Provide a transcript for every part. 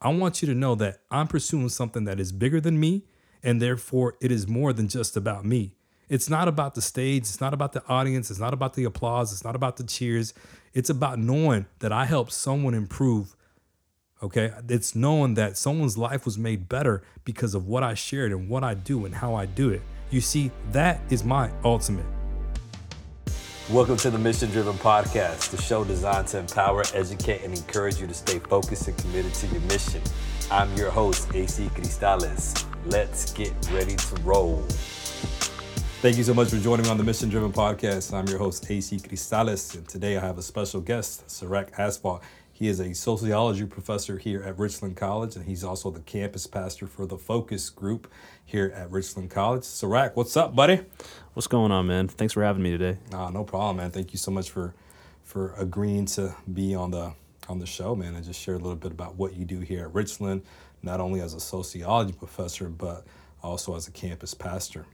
I want you to know that I'm pursuing something that is bigger than me, and therefore it is more than just about me. It's not about the stage. It's not about the audience. It's not about the applause. It's not about the cheers. It's about knowing that I helped someone improve. Okay? It's knowing that someone's life was made better because of what I shared and what I do and how I do it. You see, that is my ultimate. Welcome to the Mission Driven Podcast, the show designed to empower, educate, and encourage you to stay focused and committed to your mission. I'm your host, AC Cristales. Let's get ready to roll. Thank you so much for joining me on the Mission Driven Podcast. I'm your host, AC Cristales, and today I have a special guest, Sirac Asfaw. He is a sociology professor here at Richland College, and he's also the campus pastor for the Focus group here at Richland College. Sirac, what's up, buddy? What's going on, man? Thanks for having me today. No problem, man. Thank you so much for agreeing to be on the show, man. I just shared a little bit about what you do here at Richland, not only as a sociology professor, but also as a campus pastor.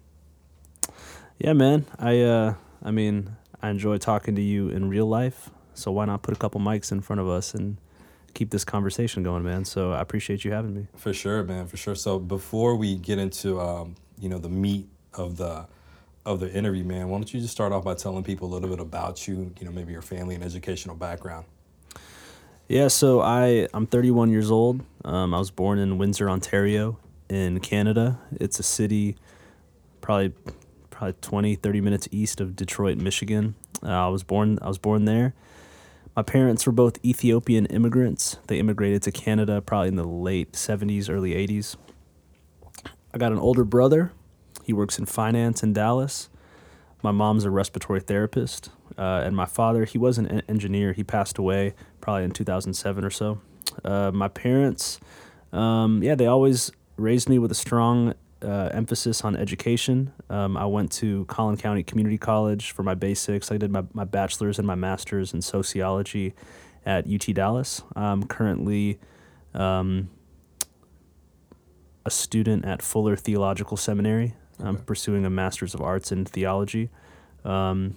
Yeah, man. I enjoy talking to you in real life, so why not put a couple mics in front of us and keep this conversation going, man? So I appreciate you having me. For sure, man. For sure. So before we get into the meat of the interview, man, why don't you just start off by telling people a little bit about you, maybe your family and educational background? Yeah, so I'm 31 years old. I was born in Windsor, Ontario in Canada. It's a city probably 20, 30 minutes east of Detroit, Michigan. I was born there. My parents were both Ethiopian immigrants. They immigrated to Canada probably in the late 70s, early 80s. I got an older brother. He works in finance in Dallas. My mom's a respiratory therapist. And my father, he was an engineer. He passed away probably in 2007 or so. My parents, they always raised me with a strong emphasis on education. I went to Collin County Community College for my basics. I did my bachelor's and my master's in sociology at UT Dallas. I'm currently a student at Fuller Theological Seminary. I'm pursuing a master's of arts in theology, and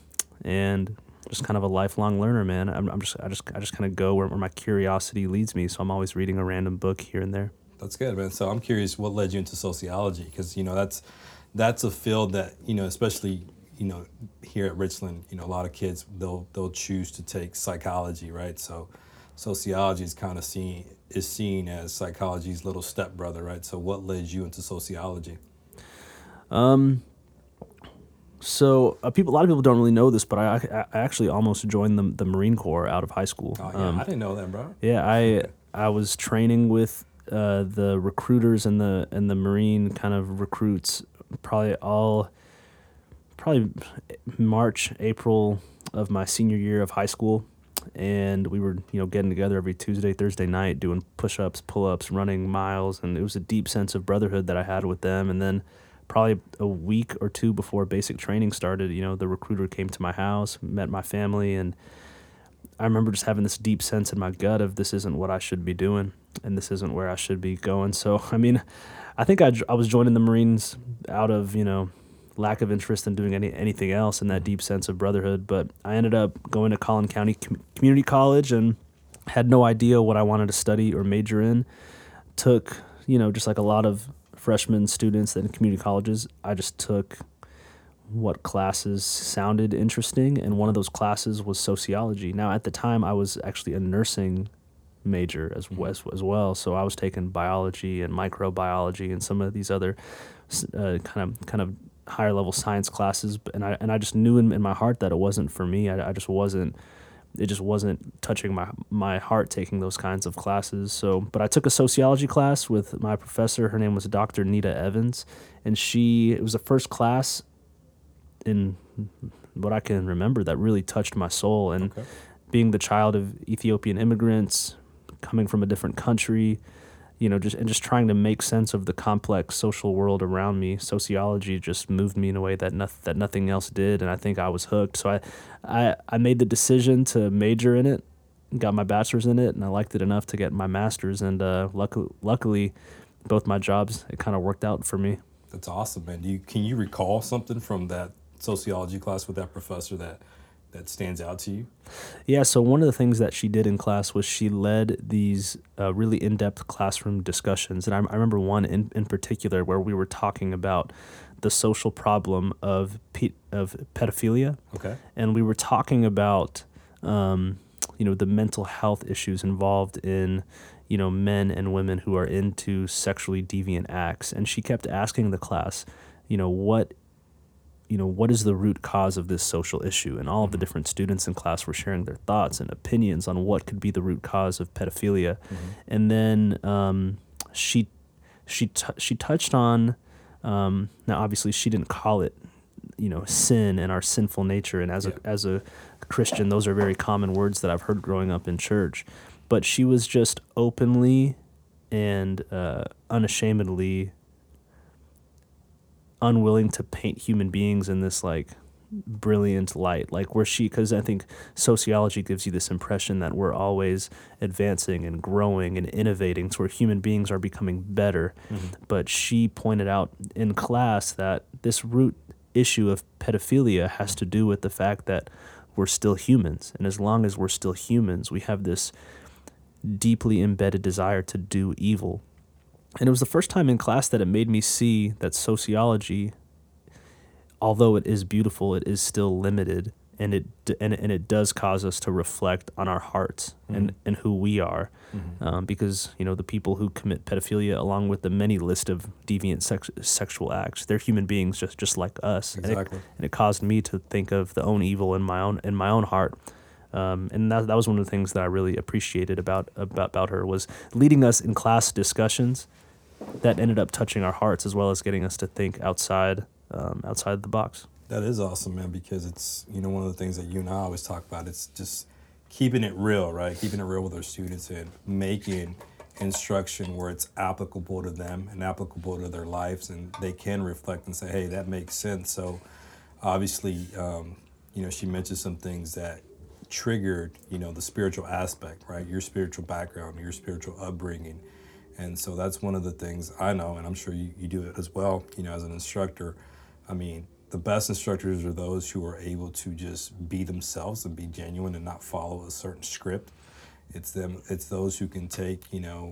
just kind of a lifelong learner, man. I just kind of go where my curiosity leads me. So I'm always reading a random book here and there. That's good, man. So I'm curious, what led you into sociology? Because that's a field that especially here at Richland, a lot of kids they'll choose to take psychology, right? So sociology is kind of seen as psychology's little stepbrother, right? So what led you into sociology? A lot of people don't really know this, but I actually almost joined the Marine Corps out of high school. Oh yeah, I didn't know that, bro. Yeah, I was training with the recruiters and the Marine kind of recruits probably March, April of my senior year of high school, and we were getting together every Tuesday, Thursday night doing push-ups, pull-ups, running miles, and it was a deep sense of brotherhood that I had with them. And then probably a week or two before basic training started, the recruiter came to my house, met my family, and I remember just having this deep sense in my gut of this isn't what I should be doing and this isn't where I should be going. So, I think I was joining the Marines out of, lack of interest in doing anything else and that deep sense of brotherhood. But I ended up going to Collin County Community College and had no idea what I wanted to study or major in. Took, just like a lot of freshman students in community colleges, I just took what classes sounded interesting, and one of those classes was sociology. Now, at the time, I was actually a nursing major as well, so I was taking biology and microbiology and some of these other kind of higher level science classes, and I just knew in my heart that it wasn't for me. It just wasn't touching my heart taking those kinds of classes. But I took a sociology class with my professor. Her name was Dr. Nita Evans, and it was the first class in what I can remember that really touched my soul. And being the child of Ethiopian immigrants, coming from a different country, just trying to make sense of the complex social world around me, sociology just moved me in a way that nothing else did, and I think I was hooked. So I made the decision to major in it, got my bachelor's in it, and I liked it enough to get my master's, and luckily both my jobs, it kind of worked out for me. That's awesome, man. Can you recall something from that sociology class with that professor that that stands out to you? Yeah, so one of the things that she did in class was she led these really in-depth classroom discussions. And I remember one in particular where we were talking about the social problem of pedophilia. Okay. And we were talking about, the mental health issues involved in, men and women who are into sexually deviant acts. And she kept asking the class, what is the root cause of this social issue? And all of the different students in class were sharing their thoughts and opinions on what could be the root cause of pedophilia. Mm-hmm. And then she touched on, now obviously she didn't call it, sin and our sinful nature. And as a Christian, those are very common words that I've heard growing up in church. But she was just openly and unashamedly unwilling to paint human beings in this brilliant light, because I think sociology gives you this impression that we're always advancing and growing and innovating to where human beings are becoming better. Mm-hmm. But she pointed out in class that this root issue of pedophilia has to do with the fact that we're still humans. And as long as we're still humans, we have this deeply embedded desire to do evil. And it was the first time in class that it made me see that sociology, although it is beautiful, it is still limited, and it does cause us to reflect on our hearts and who we are, because the people who commit pedophilia, along with the many list of deviant sexual acts, they're human beings just like us. Exactly. And it caused me to think of the own evil in my own heart. And that was one of the things that I really appreciated about her, was leading us in class discussions that ended up touching our hearts, as well as getting us to think outside the box. That is awesome, man, because it's, one of the things that you and I always talk about. It's just keeping it real, right? Keeping it real with our students and making instruction where it's applicable to them and applicable to their lives, and they can reflect and say, hey, that makes sense. So obviously, she mentioned some things that triggered the spiritual aspect, right? Your spiritual background, your spiritual upbringing. And so that's one of the things I know, and I'm sure you do it as well, as an instructor. I mean, the best instructors are those who are able to just be themselves and be genuine and not follow a certain script. It's those who can take,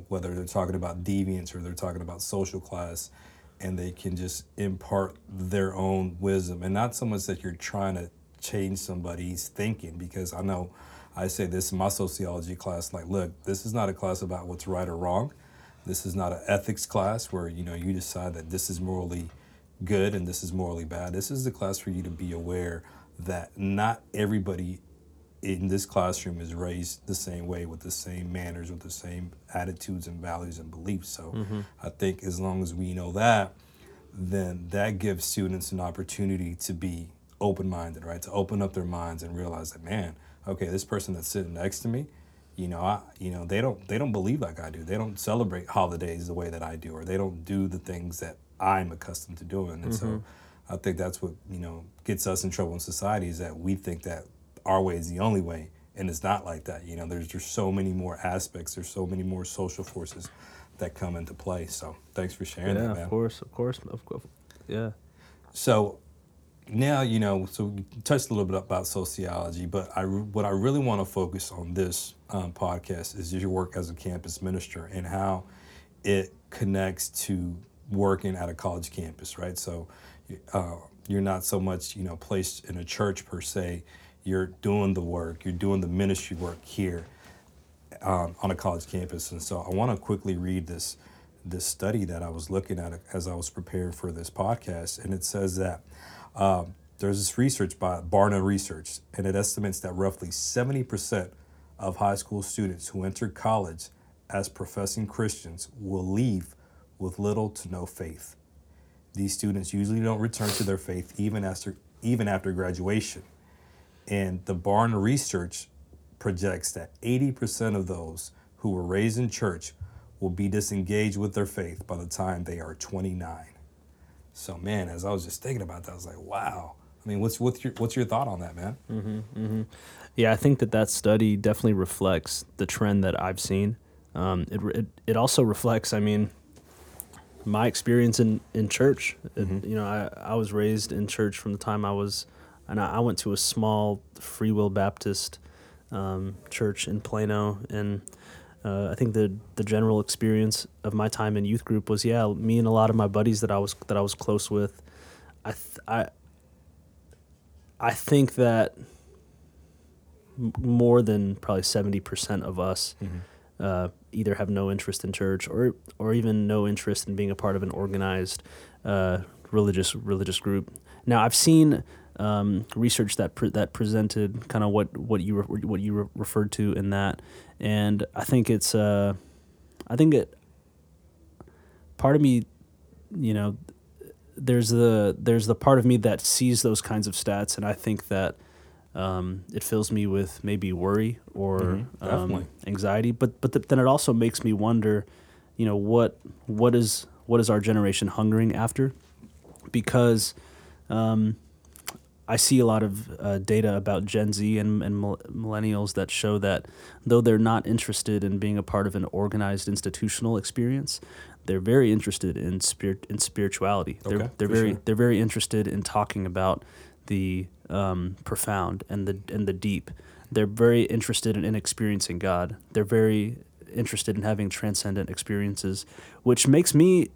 whether they're talking about deviance or they're talking about social class, and they can just impart their own wisdom, and not so much that you're trying to change somebody's thinking. Because I know I say this in my sociology class, look, this is not a class about what's right or wrong. This is not an ethics class where, you decide that this is morally good and this is morally bad. This is the class for you to be aware that not everybody in this classroom is raised the same way, with the same manners, with the same attitudes and values and beliefs. So I think as long as we know that, then that gives students an opportunity to be open-minded, right? To open up their minds and realize that, man, okay, this person that's sitting next to me, they don't believe like I do. They don't celebrate holidays the way that I do, or they don't do the things that I'm accustomed to doing. And so I think that's what, gets us in trouble in society, is that we think that our way is the only way, and it's not like that. There's so many more aspects. There's so many more social forces that come into play. So thanks for sharing that, man. Yeah, of course. Yeah. So now, so we touched a little bit about sociology, but what I really want to focus on this podcast is your work as a campus minister and how it connects to working at a college campus, right? So you're not so much, placed in a church per se. You're doing the work. You're doing the ministry work here on a college campus. And so I want to quickly read this study that I was looking at as I was preparing for this podcast, and it says that there's this research by Barna Research, and it estimates that roughly 70% of high school students who enter college as professing Christians will leave with little to no faith. These students usually don't return to their faith even after graduation. And the Barna Research projects that 80% of those who were raised in church will be disengaged with their faith by the time they are 29. So, man, as I was just thinking about that, I was like, wow. I mean, what's your thought on that, man? Yeah, I think that study definitely reflects the trend that I've seen. It also reflects, my experience in church. I was raised in church from the time I was And I went to a small Free Will Baptist church in Plano, and I think the general experience of my time in youth group was, yeah, me and a lot of my buddies that I was close with. I think that more than probably 70% of us either have no interest in church or even no interest in being a part of an organized religious group. Now, I've seen research that presented kind of what you referred to in that, and I think it part of me, you know, there's the part of me that sees those kinds of stats, and I think that it fills me with maybe worry or anxiety, but then it also makes me wonder, you know, what is our generation hungering after? Because I see a lot of data about Gen Z and millennials that show that though they're not interested in being a part of an organized institutional experience, they're very interested in spirituality. Okay, they're very interested in talking about the profound and the deep. They're very interested in experiencing God. They're very interested in having transcendent experiences, which makes me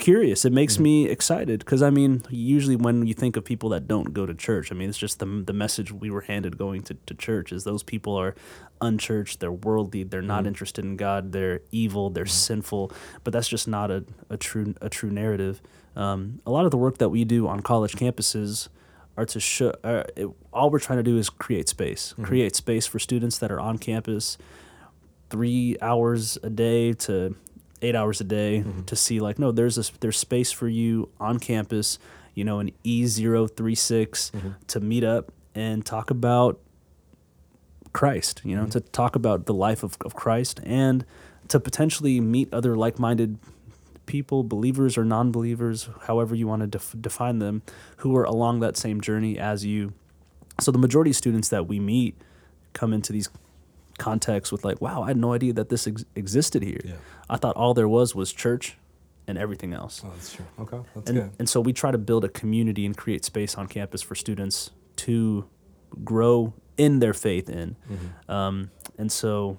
curious. It makes me excited, because I mean, usually when you think of people that don't go to church, I mean, it's just the message we were handed going to church is those people are unchurched, they're worldly, they're not interested in God, they're evil, they're sinful. But that's just not a true narrative. A lot of the work that we do on college campuses are to show. All we're trying to do is create space for students that are on campus 3 hours a day to 8 hours a day to see like, no, there's space for you on campus, you know, in E036 to meet up and talk about Christ, you know, to talk about the life of Christ, and to potentially meet other like-minded people, believers or non-believers, however you want to define them, who are along that same journey as you. So the majority of students that we meet come into these context with like, wow, I had no idea that this existed here. Yeah. I thought all there was church and everything else. Oh, that's true. Okay, that's good. And so we try to build a community and create space on campus for students to grow in their faith in. And so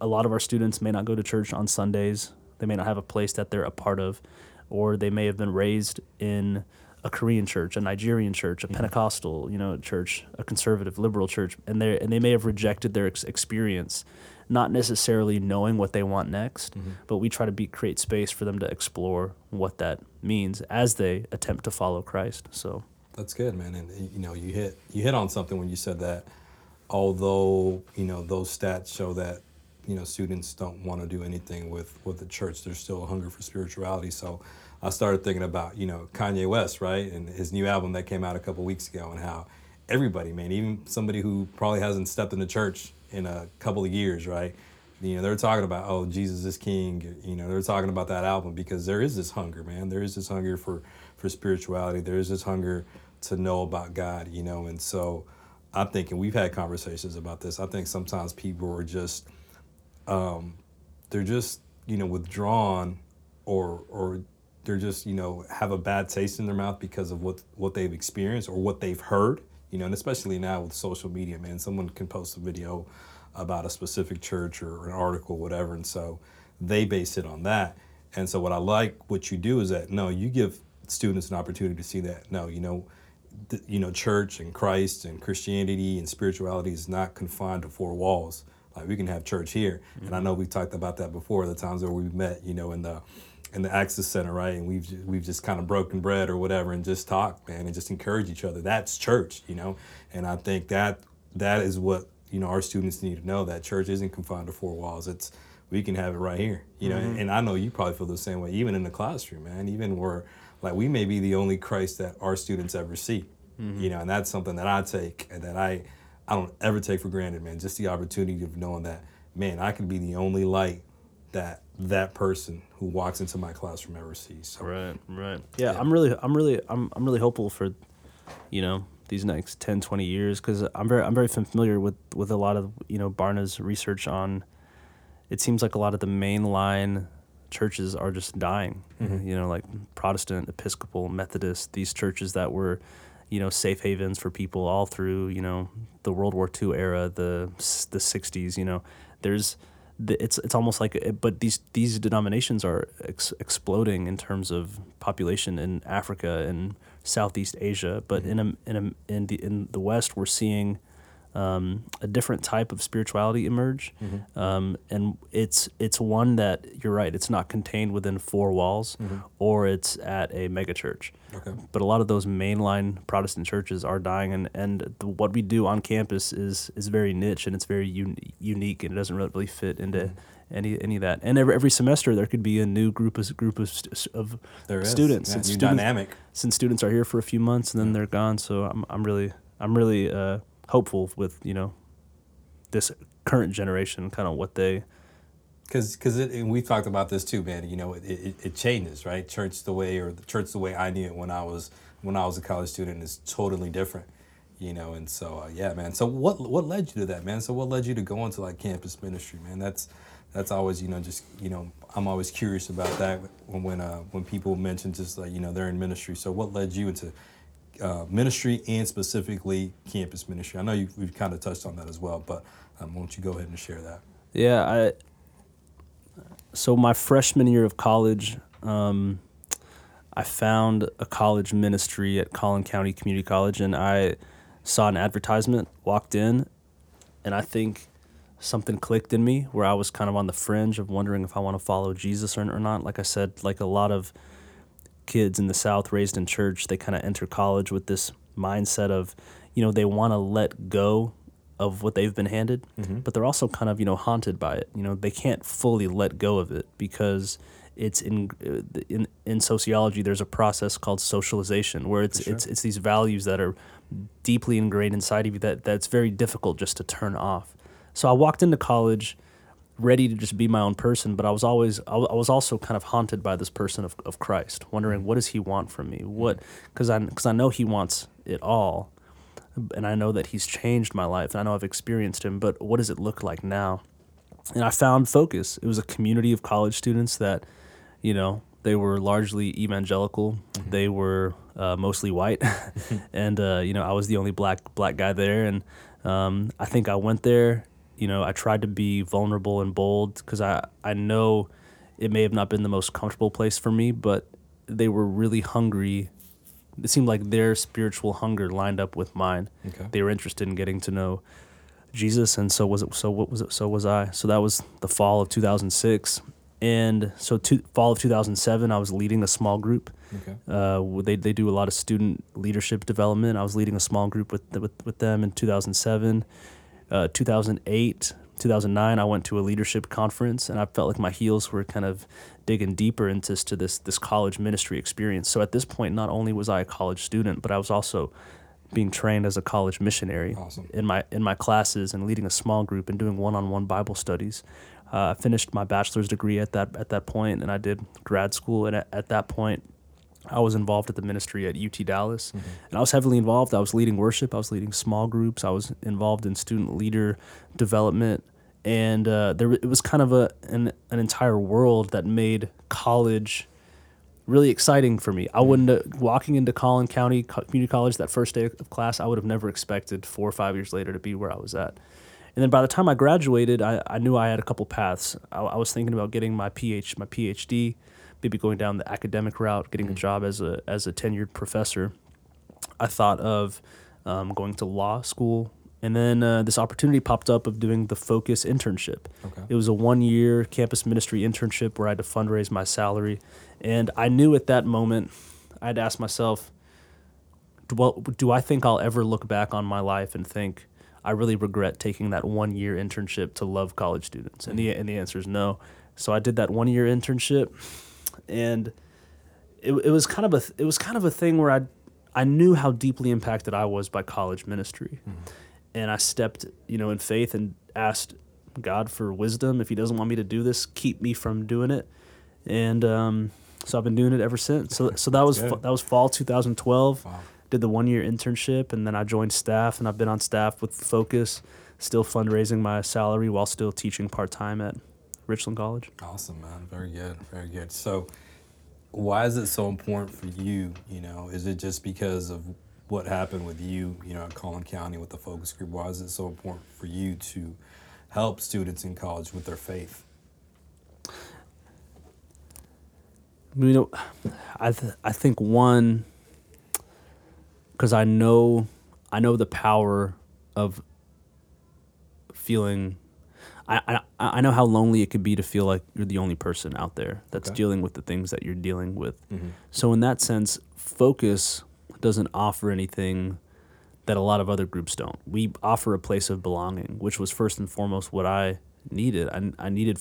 a lot of our students may not go to church on Sundays. They may not have a place that they're a part of, or they may have been raised in a Korean church, a Nigerian church, a Pentecostal, you know, church, a conservative liberal church, and they may have rejected their experience, not necessarily knowing what they want next, but we try to create space for them to explore what that means as they attempt to follow Christ. So that's good, man. And you know, you hit on something when you said that. Although, you know, those stats show that, you know, students don't want to do anything with the church, there's still a hunger for spirituality. So I started thinking about, you know, Kanye West, right? And his new album that came out a couple weeks ago, and how everybody, man, even somebody who probably hasn't stepped into church in a couple of years, right? You know, they're talking about, oh, Jesus is King. You know, they're talking about that album because there is this hunger, man. There is this hunger for spirituality. There is this hunger to know about God, you know? And so I think, and we've had conversations about this, I think sometimes people are just, they're just, you know, withdrawn or they're just, you know, have a bad taste in their mouth because of what they've experienced or what they've heard, you know, and especially now with social media, man, someone can post a video about a specific church or an article, whatever, and so they base it on that. And so what I like what you do is that, no, you give students an opportunity to see that, no, you know, church and Christ and Christianity and spirituality is not confined to four walls. Like, we can have church here, and I know we've talked about that before, the times where we've met, you know, in the Access Center, right? And we've just kind of broken bread or whatever and just talked, man, and just encourage each other. That's church, you know? And I think that is what, you know, our students need to know, that church isn't confined to four walls. It's, we can have it right here, you know? And I know you probably feel the same way, even in the classroom, man, even where, like, we may be the only Christ that our students ever see, you know? And that's something that I take and that I don't ever take for granted, man, just the opportunity of knowing that, man, I could be the only light that person who walks into my classroom ever sees. So. Right. Yeah. I'm really hopeful for, you know, these next 10, 20 years, because I'm very familiar with a lot of, you know, Barna's research on. It seems like a lot of the mainline churches are just dying. You know, like Protestant, Episcopal, Methodist, these churches that were, you know, safe havens for people all through, you know, the World War II era, the 60s, you know. It's almost like, but these denominations are exploding in terms of population in Africa and Southeast Asia, but in the West we're seeing a different type of spirituality emerge, and it's one that, you're right, it's not contained within four walls, or it's at a megachurch. Okay. But a lot of those mainline Protestant churches are dying, and what we do on campus is very niche, and it's very unique, and it doesn't really fit into any of that. And every semester there could be a new group of students. Yeah, new dynamic. Since students are here for a few months and then they're gone, so I'm really hopeful with, you know, this current generation, kind of what they. Because and we've talked about this too, man. You know, it changes, right? The church the way I knew it when I was a college student is totally different, you know. And so yeah, man. So what led you to that, man? So what led you to go into like campus ministry, man? That's always, you know, just, you know, I'm always curious about that when people mention just like, you know, they're in ministry. So what led you into ministry and specifically campus ministry? I know we've kind of touched on that as well, but why don't you go ahead and share that? Yeah, so my freshman year of college, I found a college ministry at Collin County Community College, and I saw an advertisement, walked in, and I think something clicked in me where I was kind of on the fringe of wondering if I want to follow Jesus or not. Like I said, like a lot of kids in the South raised in church, they kind of enter college with this mindset of, you know, they want to let go of what they've been handed, but they're also kind of, you know, haunted by it. You know, they can't fully let go of it because it's in sociology, there's a process called socialization where it's these values that are deeply ingrained inside of you that's very difficult just to turn off. So I walked into college ready to just be my own person, but I was also kind of haunted by this person of Christ, wondering, what does he want from me? Because I know he wants it all, and I know that he's changed my life, and I know I've experienced him, but what does it look like now? And I found Focus. It was a community of college students that, you know, they were largely evangelical. They were mostly white, and, you know, I was the only black guy there, and I think I went there. You know, I tried to be vulnerable and bold because I know it may have not been the most comfortable place for me, but they were really hungry. It seemed like their spiritual hunger lined up with mine. Okay. They were interested in getting to know Jesus, and so was I. So that was the fall of 2006, and so fall of 2007, I was leading a small group. Okay. They do a lot of student leadership development. I was leading a small group with them in 2007. 2008, 2009, I went to a leadership conference, and I felt like my heels were kind of digging deeper into this college ministry experience. So at this point, not only was I a college student, but I was also being trained as a college missionary. Awesome. in my classes and leading a small group and doing one-on-one Bible studies. I finished my bachelor's degree at that point, and I did grad school. And at that point, I was involved at the ministry at UT Dallas, and I was heavily involved. I was leading worship. I was leading small groups. I was involved in student leader development, and it was kind of an entire world that made college really exciting for me. I wouldn't walking into Collin County Community College that first day of class, I would have never expected 4 or 5 years later to be where I was at. And then by the time I graduated, I knew I had a couple paths. I was thinking about getting my PhD. Maybe going down the academic route, getting a job as a tenured professor. I thought of going to law school, and then this opportunity popped up of doing the Focus internship. Okay. It was a 1-year campus ministry internship where I had to fundraise my salary, and I knew at that moment I had to ask myself, do I think I'll ever look back on my life and think I really regret taking that 1-year internship to love college students? And the answer is no. So I did that 1-year internship. And it was kind of a thing where I knew how deeply impacted I was by college ministry, and I stepped, you know, in faith and asked God for wisdom. If He doesn't want me to do this, keep me from doing it. And so I've been doing it ever since. So that was fall 2012. Wow. Did the 1-year internship, and then I joined staff, and I've been on staff with Focus, still fundraising my salary while still teaching part time at Richland College. Awesome, man. Very good. Very good. So why is it so important for you? You know, is it just because of what happened with you, you know, at Collin County with the focus group. Why is it so important for you to help students in college with their faith? You know, I think one, because I know the power of feeling. I know how lonely it could be to feel like you're the only person out there that's dealing with the things that you're dealing with. Mm-hmm. So in that sense, Focus doesn't offer anything that a lot of other groups don't. We offer a place of belonging, which was first and foremost what I needed. I needed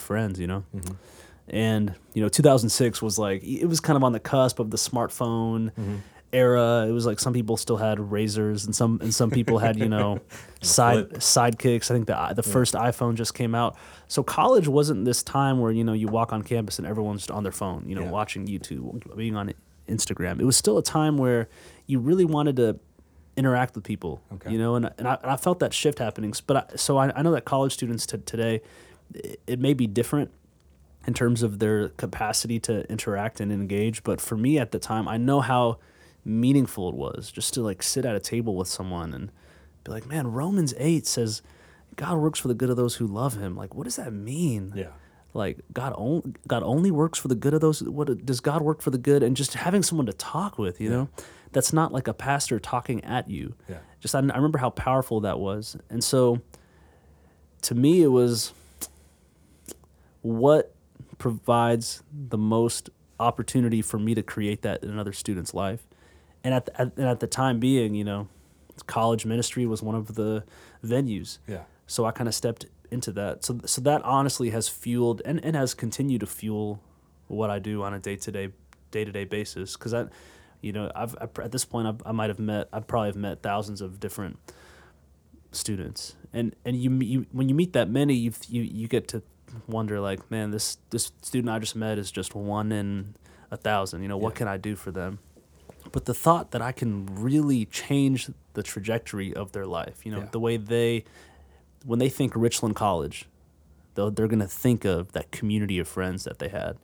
friends, you know. Mm-hmm. And, you know, 2006 was like, it was kind of on the cusp of the smartphone era. It was like some people still had razors and some people had, you know, sidekicks. I think the first iPhone just came out. So college wasn't this time where, you know, you walk on campus and everyone's on their phone, you know, watching YouTube, being on Instagram. It was still a time where you really wanted to interact with people, you know, and I felt that shift happening. But I know that college students today, it may be different in terms of their capacity to interact and engage. But for me at the time, I know how meaningful it was just to like sit at a table with someone and be like, man, Romans 8 says God works for the good of those who love him. Like, what does that mean? Yeah. Like God only works for the good of those. What does God work for the good? And just having someone to talk with, you know, that's not like a pastor talking at you. Yeah. Just, I remember how powerful that was. And so to me, it was what provides the most opportunity for me to create that in another student's life. And at the time being, you know, college ministry was one of the venues. Yeah. So I kind of stepped into that. So that honestly has fueled and has continued to fuel what I do on a day-to-day basis. Because I've probably met thousands of different students. And you when you meet that many, you get to wonder like, man, this student I just met is just one in 1,000. You know, what can I do for them? But the thought that I can really change the trajectory of their life, you know, the way when they think Richland College, they're going to think of that community of friends that they had.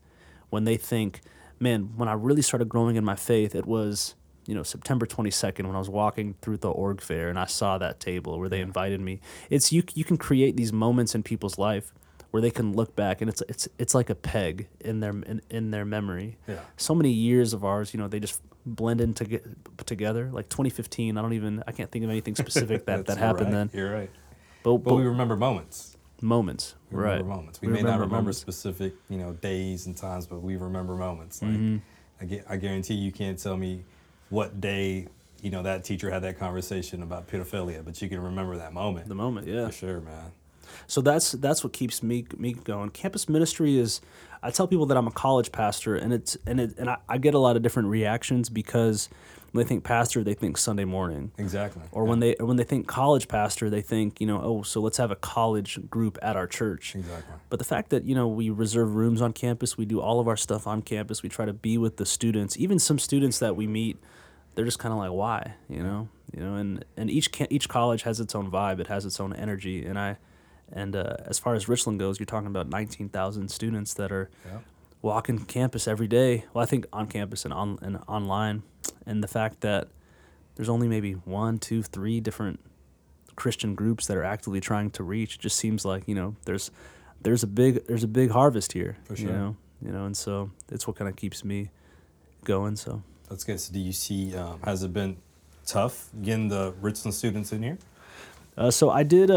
When they think, man, when I really started growing in my faith, it was, you know, September 22nd when I was walking through the org fair and I saw that table where they invited me. It's you can create these moments in people's life where they can look back and it's like a peg in their in their memory. Yeah. So many years of ours, you know, they just blend in together. Like 2015, I can't think of anything specific that happened then. You're right. But we remember moments. We may not remember specific, you know, days and times, but we remember moments. Like I guarantee you can't tell me what day, you know, that teacher had that conversation about pedophilia, but you can remember that moment. The moment, yeah. For sure, man. So that's what keeps me going. Campus ministry is, I tell people that I'm a college pastor, and I get a lot of different reactions because when they think pastor, they think Sunday morning. Exactly. Or when they think college pastor, they think, you know, oh, so let's have a college group at our church. Exactly. But the fact that, you know, we reserve rooms on campus, we do all of our stuff on campus, we try to be with the students, even some students that we meet, they're just kind of like, why, you know, and each college has its own vibe, it has its own energy, and as far as Richland goes, you're talking about 19,000 students that are walking campus every day. Well, I think on campus and online. And the fact that there's only maybe 1, 2, 3 different Christian groups that are actively trying to reach, it just seems like, you know, there's a big harvest here. For sure. You know, and so it's what kind of keeps me going. So that's good. So do you see? Has it been tough getting the Richland students in here? So I did.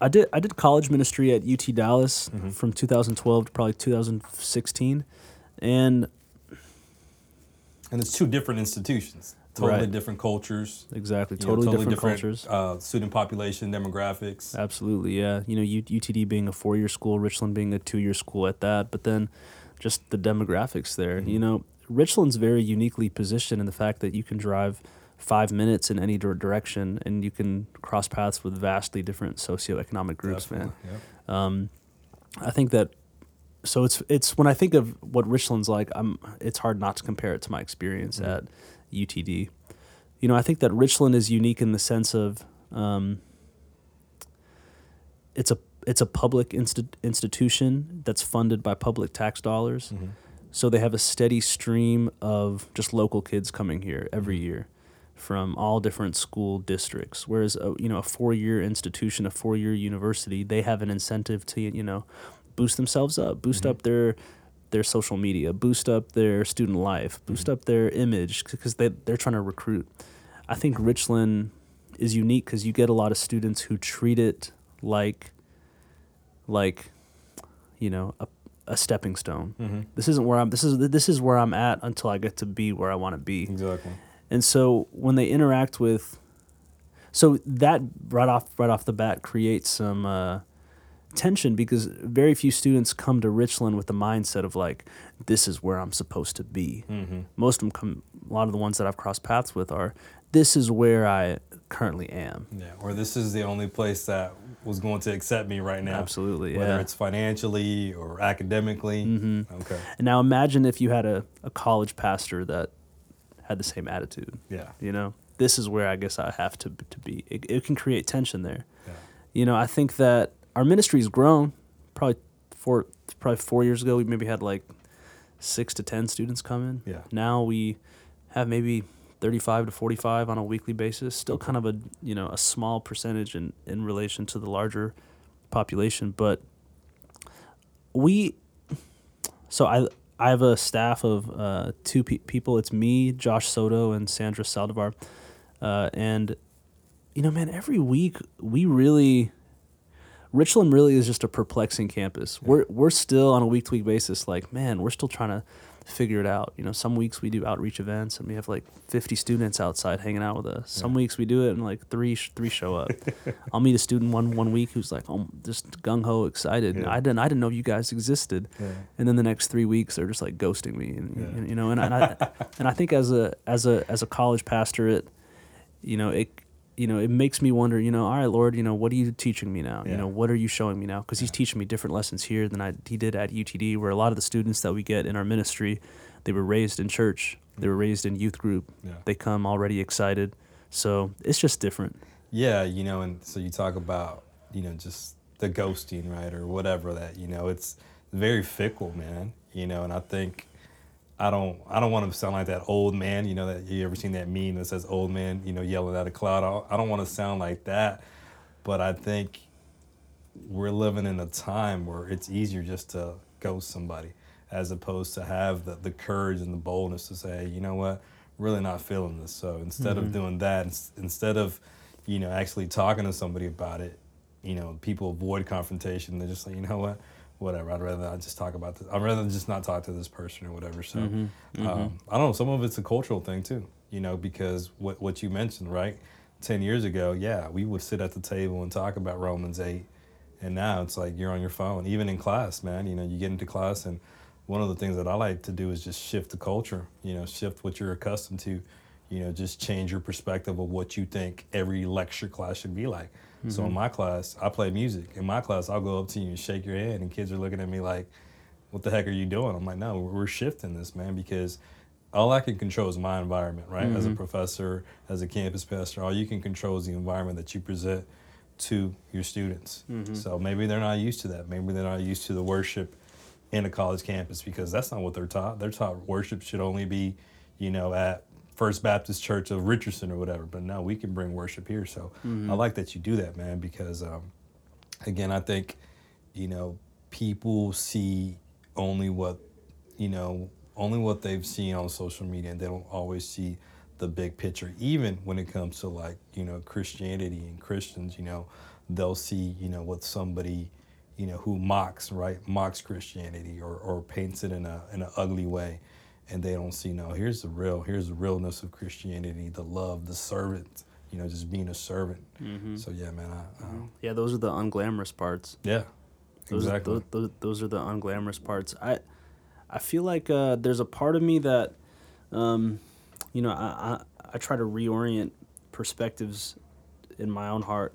I did college ministry at UT Dallas from 2012 to probably 2016, and it's two different institutions, totally different cultures. Exactly, totally different cultures. Student population, demographics. Absolutely, yeah. You know, UTD being a 4-year school, Richland being a 2-year school at that, but then just the demographics there. You know, Richland's very uniquely positioned in the fact that you can drive 5 minutes in any direction, and you can cross paths with vastly different socioeconomic groups. Definitely, man. Yep. I think that. So it's when I think of what Richland's like, it's hard not to compare it to my experience at UTD. You know, I think that Richland is unique in the sense of it's a public institution that's funded by public tax dollars. So they have a steady stream of just local kids coming here every year from all different school districts. Whereas, a four-year institution, a four-year university, they have an incentive to, boost themselves up, boost up their social media, boost up their student life, boost up their image, because they're trying to recruit. I think Richland is unique because you get a lot of students who treat it like a stepping stone. This is where I'm at until I get to be where I want to be. Exactly. And so when they interact with, so that right off the bat creates some tension, because very few students come to Richland with the mindset of like, this is where I'm supposed to be. Most of them come, a lot of the ones that I've crossed paths with are, this is where I currently am. Yeah, or this is the only place that was going to accept me right now. Absolutely, yeah. Whether it's financially or academically. Okay. And now imagine if you had a college pastor that had the same attitude. Yeah. This is where I guess I have to be. It can create tension there. Yeah. I think that our ministry's grown. Probably 4 years ago, we maybe had like 6 to 10 students come in. Yeah. Now we have maybe 35 to 45 on a weekly basis, still kind of a small percentage in relation to the larger population. But I have a staff of two people. It's me, Josh Soto, and Sandra Saldivar. Every week we really, Richland really is just a perplexing campus. Yeah. We're still on a week-to-week basis like, man, we're still trying to figure it out. Some weeks we do outreach events and we have like 50 students outside hanging out with us. Some weeks we do it and like three show up. I'll meet a student one week who's like, oh, just gung ho excited. Yeah. And I didn't know you guys existed. Yeah. And then the next 3 weeks they're just like ghosting me. And I think as a college pastor, it makes me wonder, all right, Lord, what are you teaching me now? Yeah. What are you showing me now? Because he's teaching me different lessons here than he did at UTD, where a lot of the students that we get in our ministry, they were raised in church. They were raised in youth group. Yeah. They come already excited. So it's just different. Yeah, and so you talk about, just the ghosting, right, or whatever that, it's very fickle, man, and I think I don't want to sound like that old man, that you ever seen that meme that says old man, yelling at a cloud. I don't want to sound like that, but I think we're living in a time where it's easier just to ghost somebody as opposed to have the courage and the boldness to say, you know what, really not feeling this. So instead of doing that, instead of, actually talking to somebody about it, people avoid confrontation. They're just like, you know what? Whatever, I'd rather not just talk about this. I'd rather just not talk to this person or whatever. So I don't know, some of it's a cultural thing too, because what you mentioned, right? 10 years ago, yeah, we would sit at the table and talk about Romans 8, and now it's like you're on your phone, even in class, man. You get into class, and one of the things that I like to do is just shift the culture, shift what you're accustomed to, just change your perspective of what you think every lecture class should be like. So in my class, I play music. In my class, I'll go up to you and shake your hand, and kids are looking at me like, what the heck are you doing? I'm like, no, we're shifting this, man, because all I can control is my environment, right? As a professor, as a campus pastor, all you can control is the environment that you present to your students. So maybe they're not used to that. Maybe they're not used to the worship in a college campus, because that's not what they're taught. They're taught worship should only be, at First Baptist Church of Richardson or whatever, but now we can bring worship here. So I like that you do that, man, because again, I think, people see only what they've seen on social media, and they don't always see the big picture. Even when it comes to like, Christianity and Christians, they'll see, what somebody, who mocks, right? Mocks Christianity or paints it in an ugly way. And they don't see, no, here's the realness of Christianity, the love, the servant, just being a servant. So yeah, man, yeah, those are the unglamorous parts. Yeah, exactly. Those are the unglamorous parts. I feel like there's a part of me that, I try to reorient perspectives in my own heart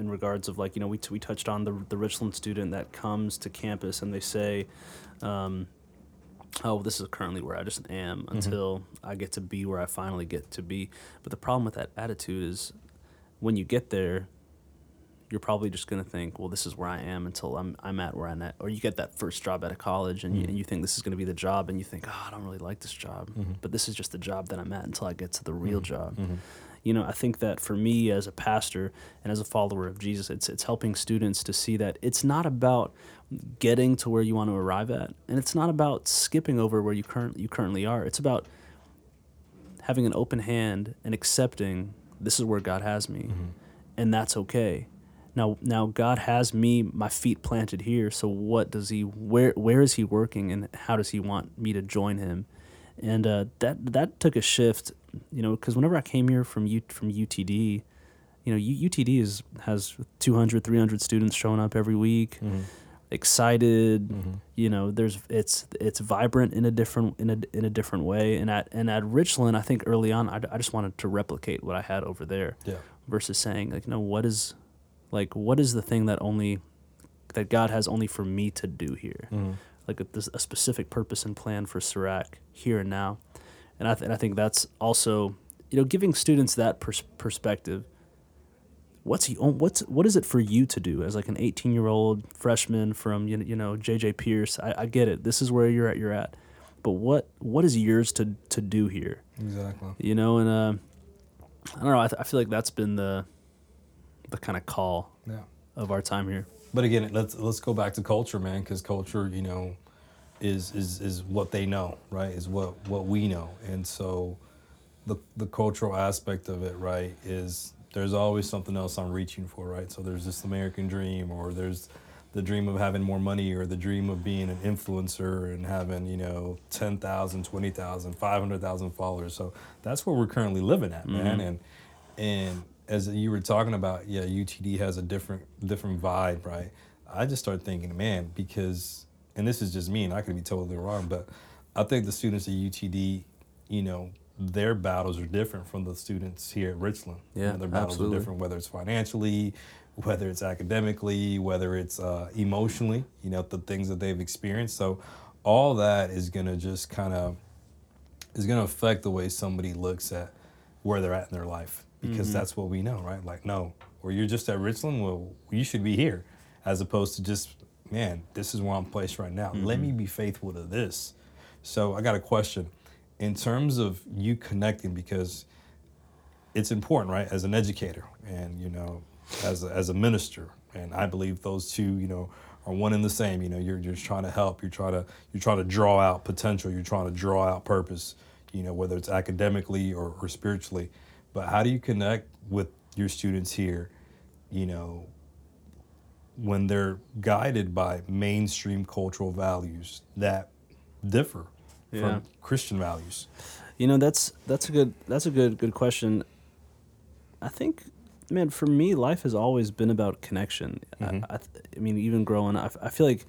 in regards of like, we touched on the Richland student that comes to campus and they say, oh, this is currently where I just am until I get to be where I finally get to be. But the problem with that attitude is when you get there, you're probably just going to think, well, this is where I am until I'm at where I'm at. Or you get that first job out of college and, mm-hmm. you think this is going to be the job, and you think, oh, I don't really like this job. Mm-hmm. But this is just the job that I'm at until I get to the real mm-hmm. job. Mm-hmm. You know, I think that for me as a pastor and as a follower of Jesus, it's helping students to see that it's not about getting to where you want to arrive at, and it's not about skipping over where you currently are. It's about having an open hand and accepting this is where God has me, mm-hmm. and that's okay. Now God has me, my feet planted here. So what does He? Where is He working, and how does He want me to join Him? And that took a shift. You know, because whenever I came here from UTD, you know, UTD has 200, 300 students showing up every week, mm-hmm. excited. Mm-hmm. You know, it's vibrant in a different way. And at Richland, I think early on, I just wanted to replicate what I had over there, yeah. versus saying like, no, what is the thing that God has only for me to do here, mm-hmm. like a specific purpose and plan for Sirac here and now. And I think that's also, you know, giving students that perspective. What is it for you to do as like an 18-year-old freshman from, you know, J.J. Pierce? I get it. This is where you're at. But what is yours to do here? Exactly. You know, and I don't know. I feel like that's been the kind of call of our time here. But again, let's go back to culture, man, because culture, you know, is what they know, right? Is what we know. And so the cultural aspect of it, right, is there's always something else I'm reaching for, right? So there's this American dream, or there's the dream of having more money, or the dream of being an influencer and having, you know, 10,000, 20,000, 500,000 followers. So that's where we're currently living at, man. Mm-hmm. And as you were talking about, yeah, UTD has a different vibe, right? I just started thinking, man, because, and this is just me, and I could be totally wrong, but I think the students at UTD, you know, their battles are different from the students here at Richland. Yeah, you know, their battles absolutely. Are different, whether it's financially, whether it's academically, whether it's emotionally, you know, the things that they've experienced. So all that is going to just kind of, is going to affect the way somebody looks at where they're at in their life, because mm-hmm. that's what we know, right? Like, no, or you're just at Richland, well, you should be here, as opposed to just, man, this is where I'm placed right now. Mm-hmm. Let me be faithful to this. So I got a question. In terms of you connecting, because it's important, right, as an educator and, you know, as a minister, and I believe those two, you know, are one and the same. You know, you're trying to help, you're trying to draw out potential, you're trying to draw out purpose, you know, whether it's academically or spiritually. But how do you connect with your students here, you know, when they're guided by mainstream cultural values that differ yeah. from Christian values? You know, that's a good question. I think, man, for me, life has always been about connection. Mm-hmm. I mean, even growing up, I feel like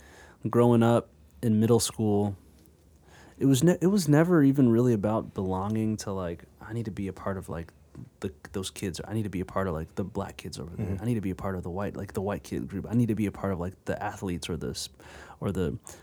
growing up in middle school, it was never even really about belonging to, like, I need to be a part of, like, those kids. I need to be a part of, like, the black kids over there. Mm-hmm. I need to be a part of the white kid group. I need to be a part of, like, the athletes or the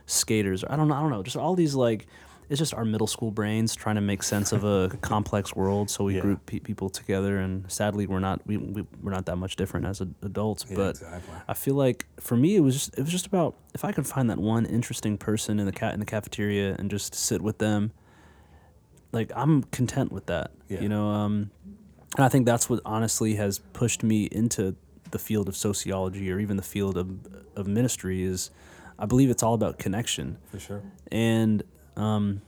skaters. I don't know. Just all these, like, it's just our middle school brains trying to make sense of a complex world. So we group people together, and sadly, we're not that much different as adults. Yeah, but exactly. I feel like for me, it was just about, if I could find that one interesting person in the cafeteria and just sit with them, like, I'm content with that. Yeah. You know. And I think that's what honestly has pushed me into the field of sociology, or even the field of ministry, is I believe it's all about connection. For sure. And I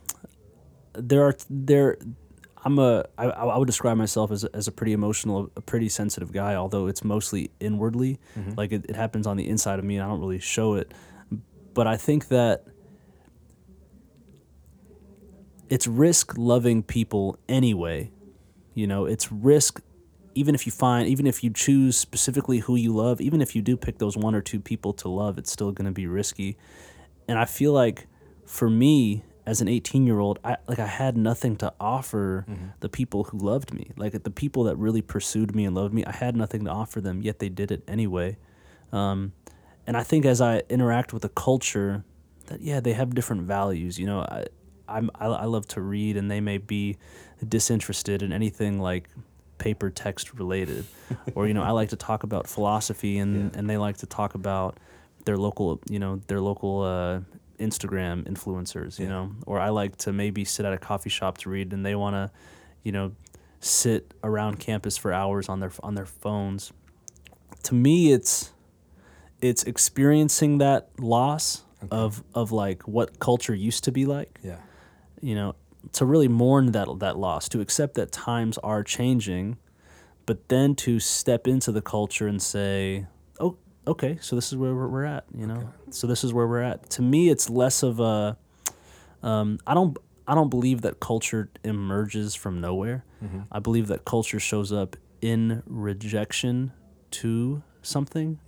would describe myself as a pretty emotional, a pretty sensitive guy, although it's mostly inwardly. Mm-hmm. Like it happens on the inside of me, and I don't really show it. But I think that it's risk loving people anyway. You know, it's risk, even if you choose specifically who you love, even if you do pick those one or two people to love, it's still going to be risky. And I feel like for me as an 18-year-old, I had nothing to offer mm-hmm. the people who loved me. Like, the people that really pursued me and loved me, I had nothing to offer them, yet they did it anyway. And I think as I interact with a culture that, yeah, they have different values, you know, I love to read, and they may be disinterested in anything like paper text related. Or, you know, I like to talk about philosophy and, and they like to talk about their local, you know, their local Instagram influencers, you know, or I like to maybe sit at a coffee shop to read and they want to, you know, sit around campus for hours on their phones. To me, it's experiencing that loss of like what culture used to be like, you know, to really mourn that loss, to accept that times are changing, but then to step into the culture and say, oh, okay, so this is where we're at, you know, so this is where we're at. To me, it's less of a, I don't believe that culture emerges from nowhere. I believe that culture shows up in rejection to something,